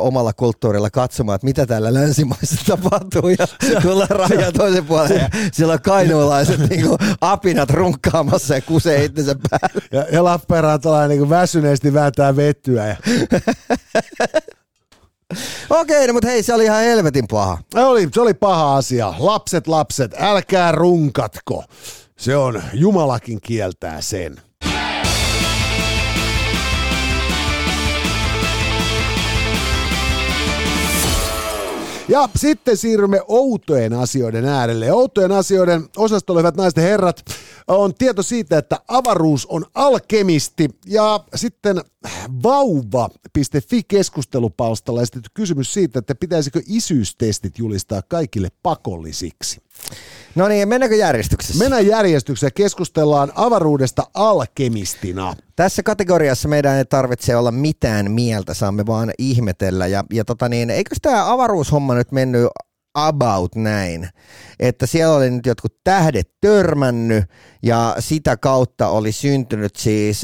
omalla kulttuurilla katsomaan, että mitä täällä länsimaissa tapahtuu ja tullaan rajan toisen puolelle ja siellä on kainuulaiset niin kuin apinat runkkaamassa ja kusee itsensä päälle. Ja Lappeenrantalainen niin kuin väsyneesti vääntää vettyä ja okei, no, mutta hei, se oli ihan helvetin paha. Se oli paha asia. Lapset, älkää runkatko. Se on, Jumalakin kieltää sen. Ja sitten siirrymme outojen asioiden äärelle. Outojen asioiden osastolle, hyvät naiset ja herrat, on tieto siitä, että avaruus on alkemisti. Ja sitten vauva.fi-keskustelupalstalla esitetty kysymys siitä, että pitäisikö isyystestit julistaa kaikille pakollisiksi. No niin, mennäänkö järjestyksessä? Mennään järjestyksessä, keskustellaan avaruudesta alkemistina. Tässä kategoriassa meidän ei tarvitse olla mitään mieltä, saamme vaan ihmetellä. Ja eikö tämä avaruushomma nyt mennyt about näin, että siellä oli nyt jotkut tähdet törmännyt ja sitä kautta oli syntynyt siis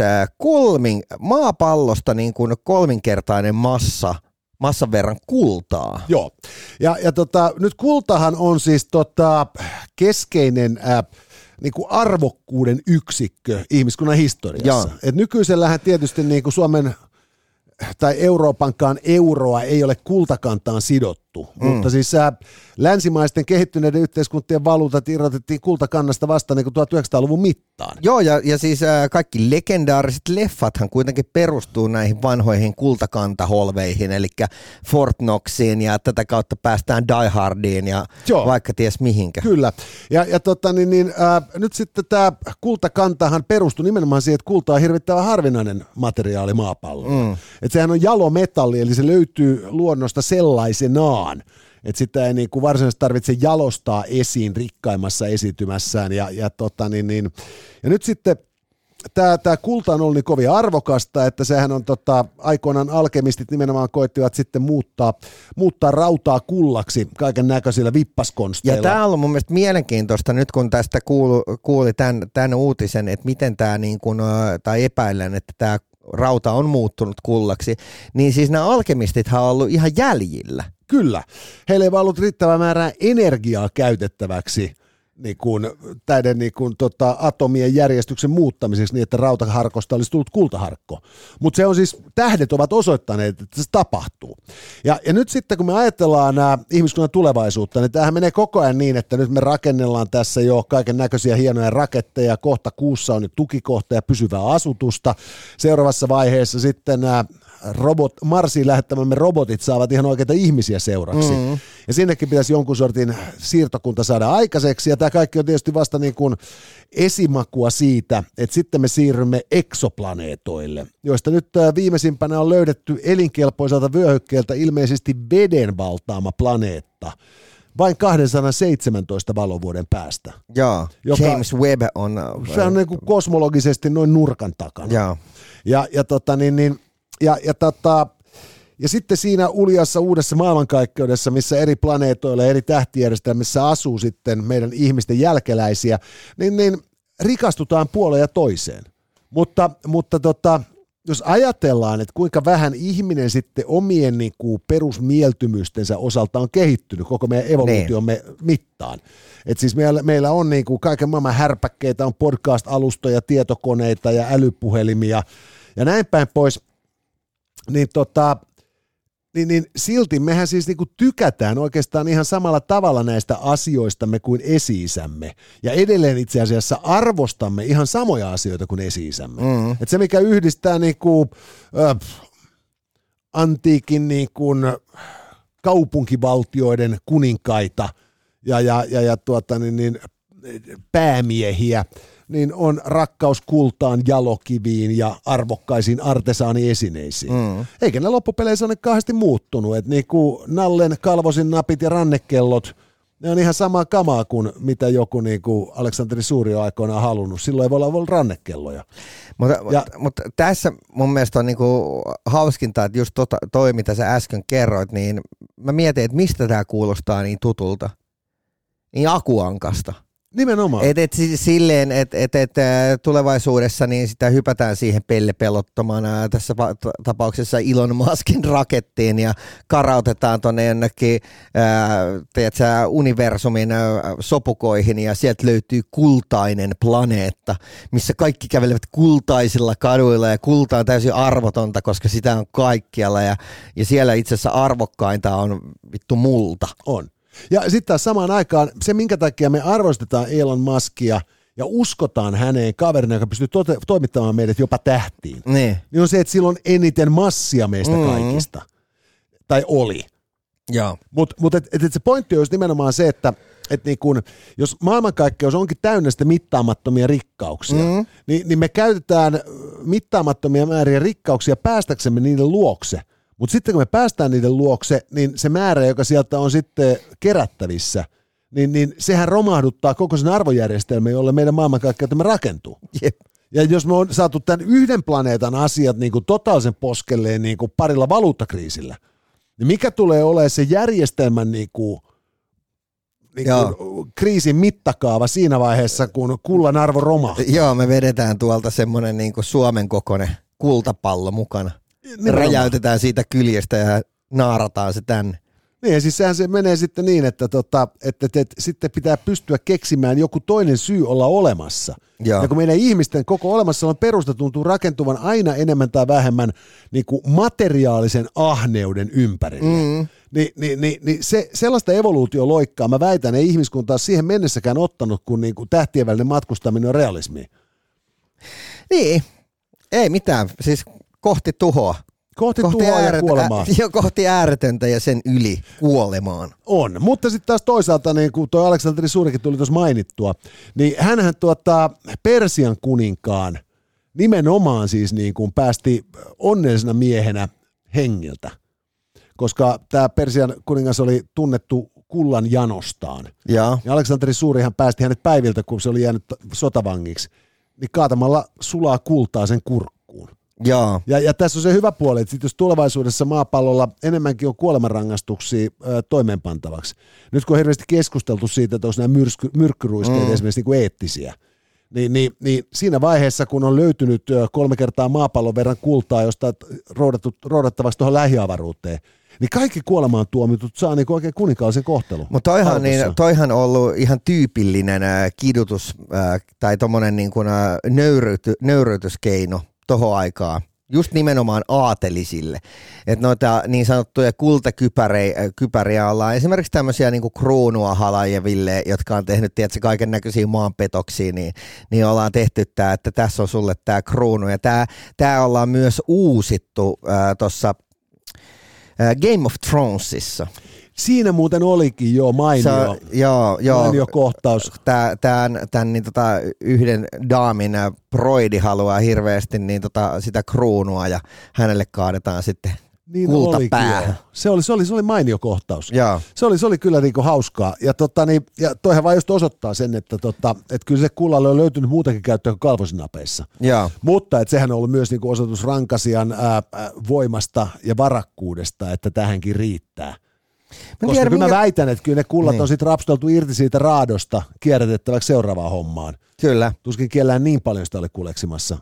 maapallosta niin kuin kolminkertainen massan verran kultaa. Joo, nyt kultahan on siis keskeinen niinku arvokkuuden yksikkö ihmiskunnan historiassa. Et nykyisellähän tietysti niinku Suomen tai Euroopankaan euroa ei ole kultakantaan sidottu, mutta siis länsimaisten kehittyneiden yhteiskuntien valuutat irrotettiin kultakannasta vasta niin kuin 1900-luvun mittaan. Joo, ja siis kaikki legendaariset leffathan kuitenkin perustuu näihin vanhoihin kultakantaholveihin, eli Fort Knoxiin, ja tätä kautta päästään Die Hardiin ja vaikka ties mihinkä. Kyllä, ja nyt sitten tämä kultakantahan perustui nimenomaan siihen, että kulta on hirvittävän harvinainen materiaali maapallolla. Että sehän on jalometalli, eli se löytyy luonnosta sellaisenaan, että sitä ei niin kuin varsinaisesti tarvitse jalostaa esiin rikkaimmassa esitymässään. Ja nyt sitten tämä kulta on ollut niin kovin arvokasta, että sehän on aikoinaan alkemistit nimenomaan koettivat sitten muuttaa rautaa kullaksi kaiken näköisillä vippaskonsteilla. Ja tämä on mun mielestä mielenkiintoista nyt, kun tästä kuuli tämän uutisen, että miten tämä niin kuin, tai epäillään, että tämä rauta on muuttunut kullaksi, niin siis nämä alkemistithan on ollut ihan jäljillä. Kyllä. Heillä ei vaan ollut riittävää määrää energiaa käytettäväksi atomien järjestyksen muuttamiseksi niin, että rautaharkosta olisi tullut kultaharkko. Mutta se on siis, tähdet ovat osoittaneet, että se tapahtuu. Ja nyt sitten, kun me ajatellaan ihmiskunnan tulevaisuutta, niin tämähän menee koko ajan niin, että nyt me rakennellaan tässä jo kaiken näköisiä hienoja raketteja, kohta kuussa on nyt tukikohta ja pysyvää asutusta. Seuraavassa vaiheessa sitten Marsiin lähettämämme robotit saavat ihan oikeita ihmisiä seuraksi. Mm-hmm. Ja sinnekin pitäisi jonkun sortin siirtokunta saada aikaiseksi. Ja tämä kaikki on tietysti vasta niin kuin esimakua siitä, että sitten me siirrymme eksoplaneetoille, joista nyt viimeisimpänä on löydetty elinkelpoiselta vyöhykkeeltä ilmeisesti veden valtaama planeetta. Vain 217 valovuoden päästä. Joo, James Webb on... Se on niin kuin kosmologisesti noin nurkan takana. Joo. Ja sitten siinä uljassa uudessa maailmankaikkeudessa, missä eri planeetoilla ja eri tähtijärjestelmissä asuu sitten meidän ihmisten jälkeläisiä, niin rikastutaan puoleen ja toiseen. Mutta jos ajatellaan, että kuinka vähän ihminen sitten omien niin kuin perusmieltymystensä osalta on kehittynyt koko meidän evoluutiomme mittaan. Et siis meillä on niin kuin kaiken maailman härpäkkeitä, on podcast-alustoja, tietokoneita ja älypuhelimia ja näin päin pois. Niin silti mehän siis niinku tykätään oikeastaan ihan samalla tavalla näistä asioistamme kuin esi-isämme. Ja edelleen itse asiassa arvostamme ihan samoja asioita kuin esi-isämme. Et se, mikä yhdistää niinku, antiikin niinku kaupunkivaltioiden kuninkaita ja päämiehiä, niin on rakkaus kultaan, jalokiviin ja arvokkaisiin artesaaniesineisiin. Eikä ne loppupeleissä ole kauheasti muuttunut. Et niinku Nallen kalvosin napit ja rannekellot, ne on ihan samaa kamaa kuin mitä joku niinku Aleksanteri Suuri on aikoinaan halunnut. Silloin ei voi olla rannekelloja. Mutta tässä mun mielestä on niinku hauskinta, että just toi, mitä sä äsken kerroit, niin mä mietin, että mistä tää kuulostaa niin tutulta. Niin Akuankasta. Nimenomaan. Silleen, että tulevaisuudessa niin sitä hypätään siihen pellepelottomana tässä tapauksessa Elon Muskin rakettiin ja karautetaan tuonne jonnekin universumin sopukoihin ja sieltä löytyy kultainen planeetta, missä kaikki kävelevät kultaisilla kaduilla ja kulta on täysin arvotonta, koska sitä on kaikkialla ja siellä itse asiassa arvokkainta on vittu multa. On. Ja sitten taas samaan aikaan se, minkä takia me arvostetaan Elon Muskia ja uskotaan häneen kaverina, joka pystyy toimittamaan meidät jopa tähtiin, niin on se, että sillä on eniten massia meistä kaikista. Tai oli. Mutta se pointti olisi nimenomaan se, että että niin kun, jos maailmankaikkeus onkin täynnä sitä mittaamattomia rikkauksia, niin me käytetään mittaamattomia määriä rikkauksia päästäksemme niiden luokse. Mutta sitten kun me päästään niiden luokse, niin se määrä, joka sieltä on sitten kerättävissä, niin sehän romahduttaa koko sen arvojärjestelmän, jolle meidän maailmankaikkeutemme rakentuu. Jep. Ja jos me on saatu tämän yhden planeetan asiat niin kuin totaalisen poskelleen niin kuin parilla valuuttakriisillä, niin mikä tulee olemaan se järjestelmän niin kuin kriisin mittakaava siinä vaiheessa, kun kullan arvo romahtaa? Joo, me vedetään tuolta semmoinen niin kuin Suomen kokoinen kultapallo mukana. Nimenomaan. Räjäytetään siitä kyljestä ja naarataan se tänne. Niin, siis sehän se menee sitten niin, että sitten pitää pystyä keksimään joku toinen syy olla olemassa. Joo. Ja kun meidän ihmisten koko olemassaolon perusta tuntuu rakentuvan aina enemmän tai vähemmän niin kuin materiaalisen ahneuden ympärille, niin se, sellaista evoluutioloikkaa, mä väitän, ei ihmiskuntaa siihen mennessäkään ottanut, kun niin kuin tähtien välinen matkustaminen on realismi. Niin, ei mitään, siis kohti tuhoa. Kohti tuhoa ja kuolemaa. Jo kohti ääretöntä ja sen yli kuolemaan. On, mutta sitten taas toisaalta, niin kuin tuo Aleksanteri Suurikin tuli tuossa mainittua, niin hänhän Persian kuninkaan nimenomaan siis niin kuin päästi onnellisena miehenä hengiltä, koska tämä Persian kuningas oli tunnettu kullan janostaan. Ja Aleksanteri Suurihan päästi hänet päiviltä, kun se oli jäänyt sotavangiksi, niin kaatamalla sulaa kultaa sen kurkkuun. Ja tässä on se hyvä puoli, että jos tulevaisuudessa maapallolla enemmänkin on kuolemanrangaistuksia toimeenpantavaksi. Nyt kun on hirveästi keskusteltu siitä, että onko nämä myrkkyruiskeet esimerkiksi niin kuin eettisiä, niin siinä vaiheessa, kun on löytynyt 3 kertaa maapallon verran kultaa, josta roudattavaksi tuohon lähiavaruuteen, niin kaikki kuolemaan tuomitut saa niin oikein kuninkaallisen kohtelun. Mutta toihan on ollut ihan tyypillinen kidutus tai tuommoinen niin nöyryytyskeino tohon aikaan, just nimenomaan aatelisille, että noita niin sanottuja kultakypäriä ollaan esimerkiksi tämmöisiä niin kuin kruunua halajeville, jotka on tehnyt kaiken näköisiä maanpetoksia, niin ollaan tehty tämä, että tässä on sulle tämä kruunu, ja tämä ollaan myös uusittu tuossa Game of Thronesissa. Siinä muuten olikin jo mainio kohtaus. Tämän niin yhden daamin broidi haluaa hirveästi niin sitä kruunua ja hänelle kaadetaan sitten kultapäähän. Se oli mainio kohtaus. Se oli kyllä niinku hauskaa. Ja, ja toihan vaan just osoittaa sen, että kyllä se kullalle on löytynyt muutakin käyttöä kuin kalvosnapeissa. Ja. Mutta et sehän on ollut myös niinku osoitus Rankasian voimasta ja varakkuudesta, että tähänkin riittää. Koska kyllä mä väitän, että kyllä ne kullat on sitten rapsteltu irti siitä raadosta kierrätettäväksi seuraavaan hommaan. Kyllä. Tuskin kiellään niin paljon sitä oli kuleksimassa.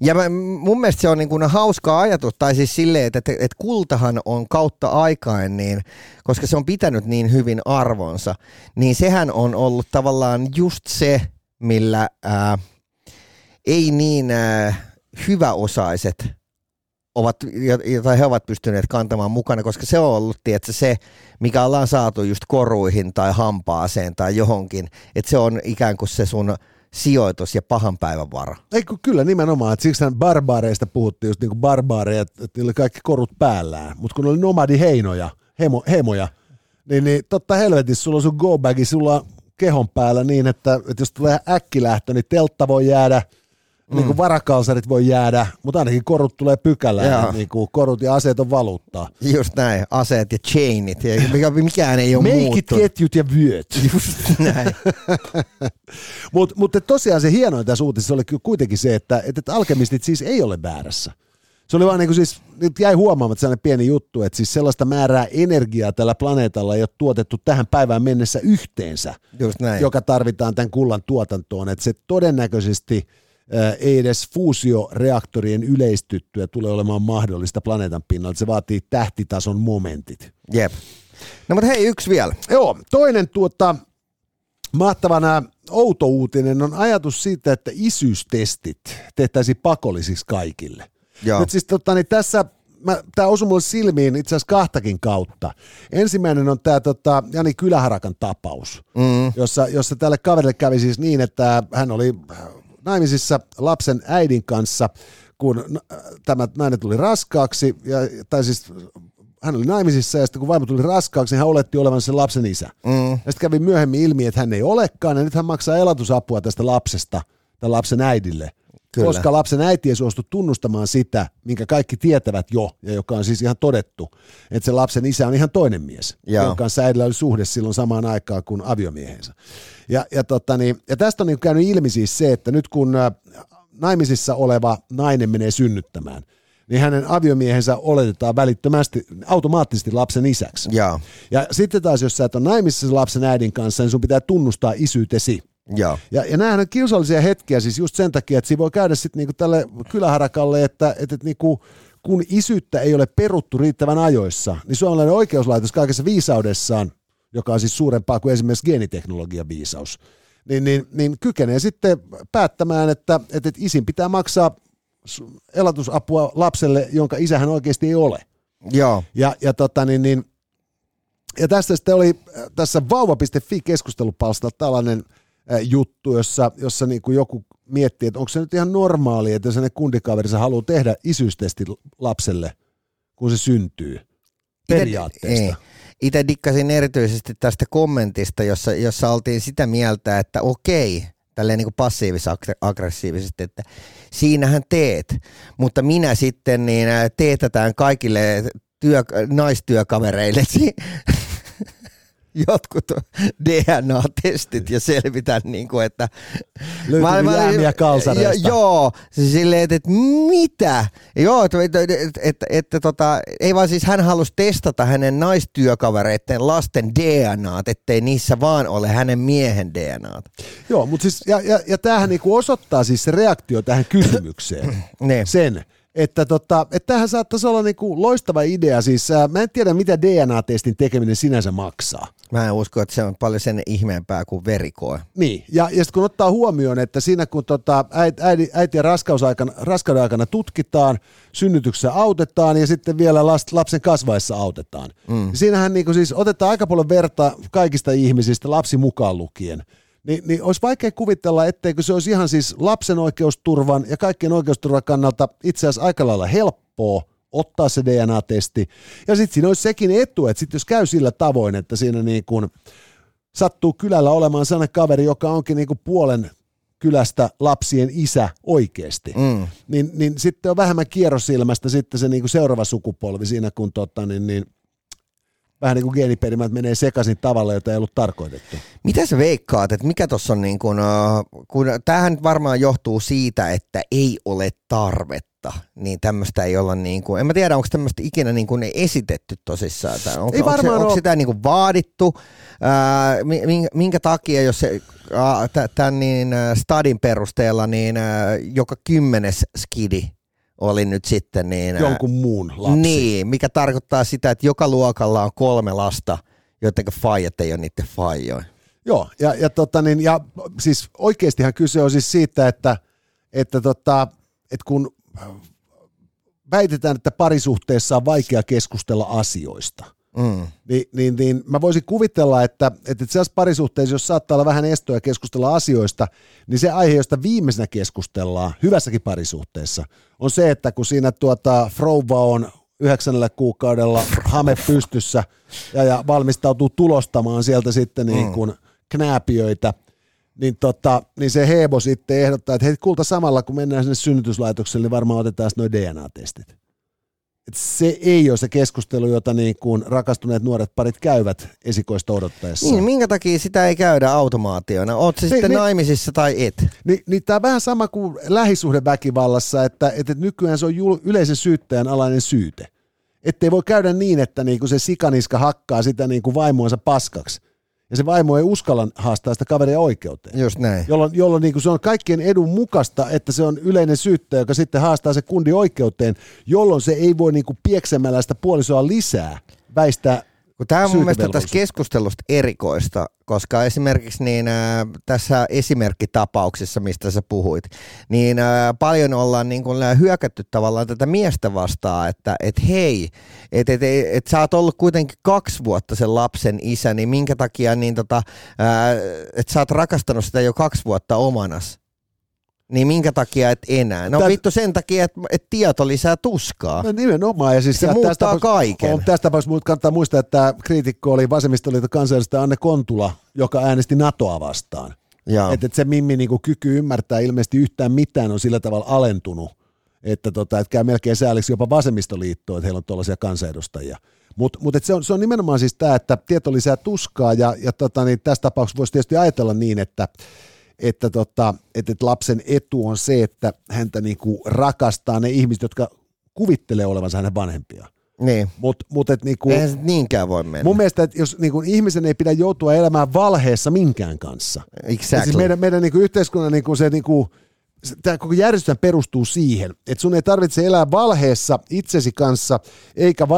Ja mun mielestä se on niin kuin hauska ajatus, tai siis silleen, että kultahan on kautta aikain, niin, koska se on pitänyt niin hyvin arvonsa, niin sehän on ollut tavallaan just se, millä ei niin hyväosaiset jota he ovat pystyneet kantamaan mukana, koska se on ollut tietysti se, mikä ollaan saatu just koruihin tai hampaaseen tai johonkin, että se on ikään kuin se sun sijoitus ja pahan päivän vara. Eikö, kyllä nimenomaan, että siksihän barbaareista puhuttiin, just niin kuin barbaareja, että niillä oli kaikki korut päällään, mutta kun oli nomadiheimoja, niin totta helvetissä sulla on sun go-bagi sulla kehon päällä niin, että jos tulee äkkilähtö, niin teltta voi jäädä, niin kuin varakalsarit voi jäädä, mutta ainakin korut tulee pykälään, niin kuin korut ja aseet on valuuttaa. Just näin, aseet ja chainit, ja mikään ei ole muuttunut. Meikit, ketjut ja vyöt. Just näin. Mutta tosiaan se hienoin tässä uutisessa oli kuitenkin se, että alkemistit siis ei ole väärässä. Se oli vaan niin kuin siis, nyt jäi huomaamatta sellainen pieni juttu, että siis sellaista määrää energiaa tällä planeetalla ei ole tuotettu tähän päivään mennessä yhteensä, joka tarvitaan tämän kullan tuotantoon, että se todennäköisesti ei edes fuusioreaktorien yleistyttyä tule olemaan mahdollista planeetan pinnalla. Se vaatii tähtitason momentit. Jep. No mutta hei, yksi vielä. Joo, toinen mahtavana outo uutinen on ajatus siitä, että isyystestit tehtäisiin pakollisiksi kaikille. Joo. Nyt siis niin tässä, tämä osui mulle silmiin itse asiassa kahtakin kautta. Ensimmäinen on tämä Jani Kyläharakan tapaus, jossa tälle kaverille kävi siis niin, että hän oli naimisissa lapsen äidin kanssa, kun tämä nainen tuli raskaaksi, tai siis hän oli naimisissa ja sitten kun vaimo tuli raskaaksi, niin hän oletti olevansa sen lapsen isä. Mm. Ja sitten kävi myöhemmin ilmi, että hän ei olekaan ja nyt hän maksaa elatusapua tästä lapsesta tai lapsen äidille. Kyllä. Koska lapsen äiti ei suostu tunnustamaan sitä, minkä kaikki tietävät jo, ja joka on siis ihan todettu, että se lapsen isä on ihan toinen mies, joo, jonka kanssa äidillä oli suhde silloin samaan aikaan kuin aviomiehensä. Ja tästä on niin käynyt ilmi siis se, että nyt kun naimisissa oleva nainen menee synnyttämään, niin hänen aviomiehensä oletetaan välittömästi automaattisesti lapsen isäksi. Joo. Ja sitten taas, jos sä et ole naimisissa lapsen äidin kanssa, niin sun pitää tunnustaa isyytesi. Joo. Ja näähän on kiusallisia hetkiä siis just sen takia, että siinä voi käydä sitten niinku tälle kyläharakalle, että niinku, kun isyyttä ei ole peruttu riittävän ajoissa, niin suomalainen oikeuslaitos kaikessa viisaudessaan, joka on siis suurempaa kuin esimerkiksi geeniteknologian viisaus, niin kykenee sitten päättämään, että isin pitää maksaa elatusapua lapselle, jonka isähän oikeasti ei ole. Joo. Ja tästä sitten oli tässä vauva.fi-keskustelupalstalla tällainen juttu, jossa niin kuin joku miettii, että onko se nyt ihan normaali, että jos hänen kundikaverinsa haluaa tehdä isyystesti lapselle, kun se syntyy periaatteesta. Itse dikkasin erityisesti tästä kommentista, jossa oltiin sitä mieltä, että okei, tälleen niin kuin passiivis-aggressiivisesti, että siinähän teet, mutta minä sitten niin teetetään kaikille naistyökavereillesi jotkut DNA-testit ja selvitän, niin kuin, että löytyy jäämiä kalsareista. Joo, silleen, että mitä? Joo, ei vaan siis hän halusi testata hänen naistyökavereiden lasten DNAt, ettei niissä vaan ole hänen miehen DNAt. Joo, mutta siis, ja tämähän niinku osoittaa siis se reaktio tähän kysymykseen sen, että tämähän saattaisi olla niinku loistava idea. Siis, mä en tiedä, mitä DNA-testin tekeminen sinänsä maksaa. Mä en usko, että se on paljon sen ihmeempää kuin verikoe. Niin, ja sitten kun ottaa huomioon, että siinä kun äitiä raskauden aikana tutkitaan, synnytyksessä autetaan ja sitten vielä lapsen kasvaessa autetaan. Mm. Siinähän niinku siis otetaan aika paljon verta kaikista ihmisistä, lapsi mukaan lukien. Niin olisi vaikea kuvitella, etteikö se olisi ihan siis lapsen oikeusturvan ja kaikkien oikeusturvan kannalta itse asiassa aika lailla helppoa ottaa se DNA-testi. Ja sitten siinä olisi sekin etu, että sit jos käy sillä tavoin, että siinä niin kun sattuu kylällä olemaan sellainen kaveri, joka onkin niin kun puolen kylästä lapsien isä oikeasti, niin sitten on vähemmän kierrosilmästä sitten se niin kun seuraava sukupolvi siinä, kun vähän niin kuin geeniperimät menee sekaisin tavalla, jota ei ollut tarkoitettu. Mitä sä veikkaat, että mikä tuossa on niin kuin, kun tämähän varmaan johtuu siitä, että ei ole tarvetta, niin tämmöistä ei olla niin kuin, en mä tiedä, onko tämmöistä ikinä niin kuin esitetty tosissaan, tai onko sitä niin kuin vaadittu, minkä takia, jos se tämän niin stadin perusteella, niin joka 10. skidi oli nyt sitten niin jonkun muun lapsi. Niin, mikä tarkoittaa sitä, että joka luokalla on 3 lasta, joiden faijat ei ole niiden faijoja. Joo, ja siis oikeastihan kyse on siis siitä, että kun väitetään, että parisuhteessa on vaikea keskustella asioista, niin mä voisin kuvitella, että sellaisessa parisuhteessa, jos saattaa olla vähän estoja keskustella asioista, niin se aihe, josta viimeisenä keskustellaan hyvässäkin parisuhteessa, on se, että kun siinä frouva on 9 kuukaudella hame pystyssä ja valmistautuu tulostamaan sieltä sitten niin kuin knääpiöitä, niin se Hebo sitten ehdottaa, että hei kulta samalla, kun mennään sinne synnytyslaitokselle, niin varmaan otetaan nuo DNA-testit. Et se ei ole se keskustelu, jota niin kuin rakastuneet nuoret parit käyvät esikoista odottaessa. Niin, minkä takia sitä ei käydä automaationa? Oot se sitten naimisissa tai et? Niin tämä on vähän sama kuin lähisuhdeväkivallassa, että nykyään se on yleisen syyttäjän alainen syyte. Ettei voi käydä niin, että niin kuin se sikaniska hakkaa sitä niin kuin vaimoansa paskaksi. Ja se vaimo ei uskalla haastaa sitä kaveria oikeuteen. Just näin. Jolloin niin kuin se on kaikkien edun mukaista, että se on yleinen syyttäjä, joka sitten haastaa se kundi oikeuteen, jolloin se ei voi niin kuin pieksemällä sitä puolisoa lisää väistää. Tämä on mun mielestä tästä keskustelusta erikoista, koska esimerkiksi niin, tässä esimerkkitapauksessa, mistä sä puhuit, niin paljon ollaan niin kun hyökätty tavallaan tätä miestä vastaan, että hei, sä oot ollut kuitenkin 2 vuotta sen lapsen isä, niin minkä takia, niin että sä oot rakastanut sitä jo 2 vuotta omanas. Niin minkä takia et enää? No vittu sen takia, että tieto lisää tuskaa. No nimenomaan. Ja siis se muuttaa tästä kaiken. On, tästä tapauksessa kannattaa muistaa, että kriitikko oli vasemmistoliiton kansanedustaja Anne Kontula, joka äänesti NATOa vastaan. Että se Mimmi niinku kyky ymmärtää ilmeisesti yhtään mitään on sillä tavalla alentunut, että käy melkein sääliksi jopa vasemmistoliittoon, että heillä on tuollaisia kansanedustajia. Mutta se on nimenomaan siis tämä, että tieto lisää tuskaa ja niin tässä tapauksessa voisi tietysti ajatella niin, että lapsen etu on se, että häntä niinku rakastaa ne ihmiset, jotka kuvittelee olevansa hänen vanhempiaan. Niin. Mut eihän se niinkään voi mennä. Mun mielestä, että jos niinku, ihmisen ei pidä joutua elämään valheessa minkään kanssa. Exactly. Siis meidän niinku, yhteiskunnan tämä koko järjestelmä perustuu siihen, että sun ei tarvitse elää valheessa itsesi kanssa, eikä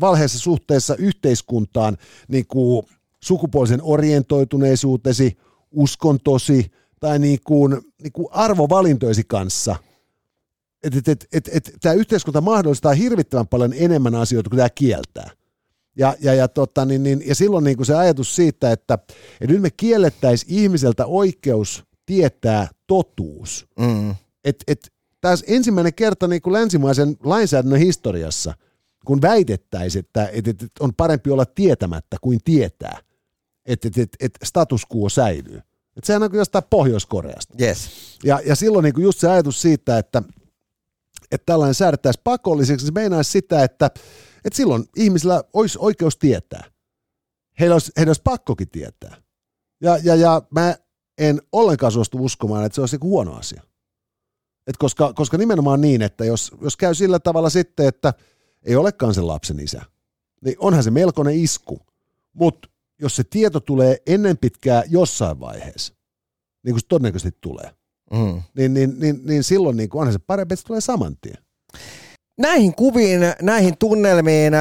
valheessa suhteessa yhteiskuntaan niinku, sukupuolisen orientoituneisuutesi, uskontosi tai niin kuin arvovalintoisi kanssa. Tämä yhteiskunta mahdollistaa hirvittävän paljon enemmän asioita kuin tämä kieltää. Ja silloin niin kuin se ajatus siitä, että nyt me kiellettäisiin ihmiseltä oikeus tietää totuus. Mm. Tämä ensimmäinen kerta niin kuin länsimaisen lainsäädännön historiassa, kun väitettäisiin, että on parempi olla tietämättä kuin tietää. Että status quo säilyy. Että sehän on kuin jostain Pohjois-Koreasta. Yes. Ja silloin niin kuin just se ajatus siitä, että tällainen säädettäisiin pakolliseksi, se meinaisi sitä, että silloin ihmisillä olisi oikeus tietää. Heillä olisi pakkokin tietää. Ja mä en ollenkaan suostu uskomaan, että se olisi niin huono asia. Koska nimenomaan niin, että jos käy sillä tavalla sitten, että ei olekaan sen lapsen isä, niin onhan se melkoinen isku. Mutta jos se tieto tulee ennen pitkää jossain vaiheessa, niin kuin se todennäköisesti tulee, niin silloin niin onhan se parempi, että se tulee saman tien. Näihin kuviin, näihin tunnelmiin,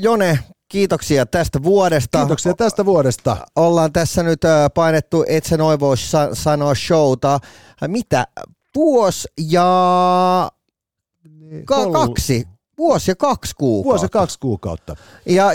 Jone, kiitoksia tästä vuodesta. Kiitoksia tästä vuodesta. Ollaan tässä nyt painettu, et sä noin voi sanoa showta. Mitä? Vuosi ja kaksi kuukautta. Ja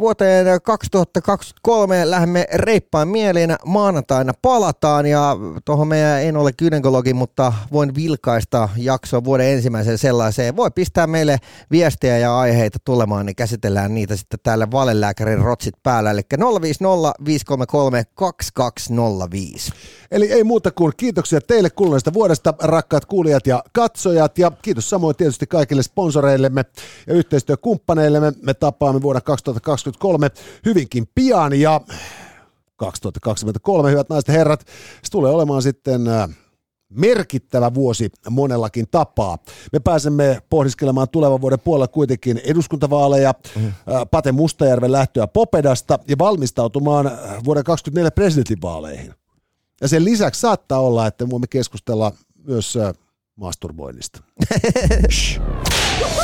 vuoteen 2023 lähdemme reippaan mielin. Maanantaina palataan ja tuohon meidän en ole gynekologi, mutta voin vilkaista jaksoa vuoden ensimmäiseen sellaiseen. Voi pistää meille viestejä ja aiheita tulemaan, niin käsitellään niitä sitten täällä valelääkärin rotsit päällä. Eli 050 533 2205. Eli ei muuta kuin kiitoksia teille kuluneesta vuodesta, rakkaat kuulijat ja katsojat. Ja kiitos samoin tietysti kaikille sponsoreillemme ja yhteistyökumppaneillemme. Me tapaamme vuonna 2023 hyvinkin pian ja 2023, hyvät naiset ja herrat, se tulee olemaan sitten merkittävä vuosi monellakin tapaa. Me pääsemme pohdiskelemaan tulevan vuoden puolella kuitenkin eduskuntavaaleja, Pate Mustajärven lähtöä Popedasta ja valmistautumaan vuoden 2024 presidentinvaaleihin. Ja sen lisäksi saattaa olla, että voimme keskustella myös masturboinnista.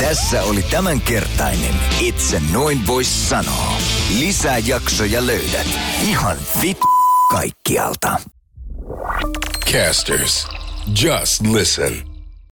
Tässä oli tämänkertainen Itse noin vois sanoa. Lisää jaksoja löydät ihan vittu kaikkialta. Casters, just listen.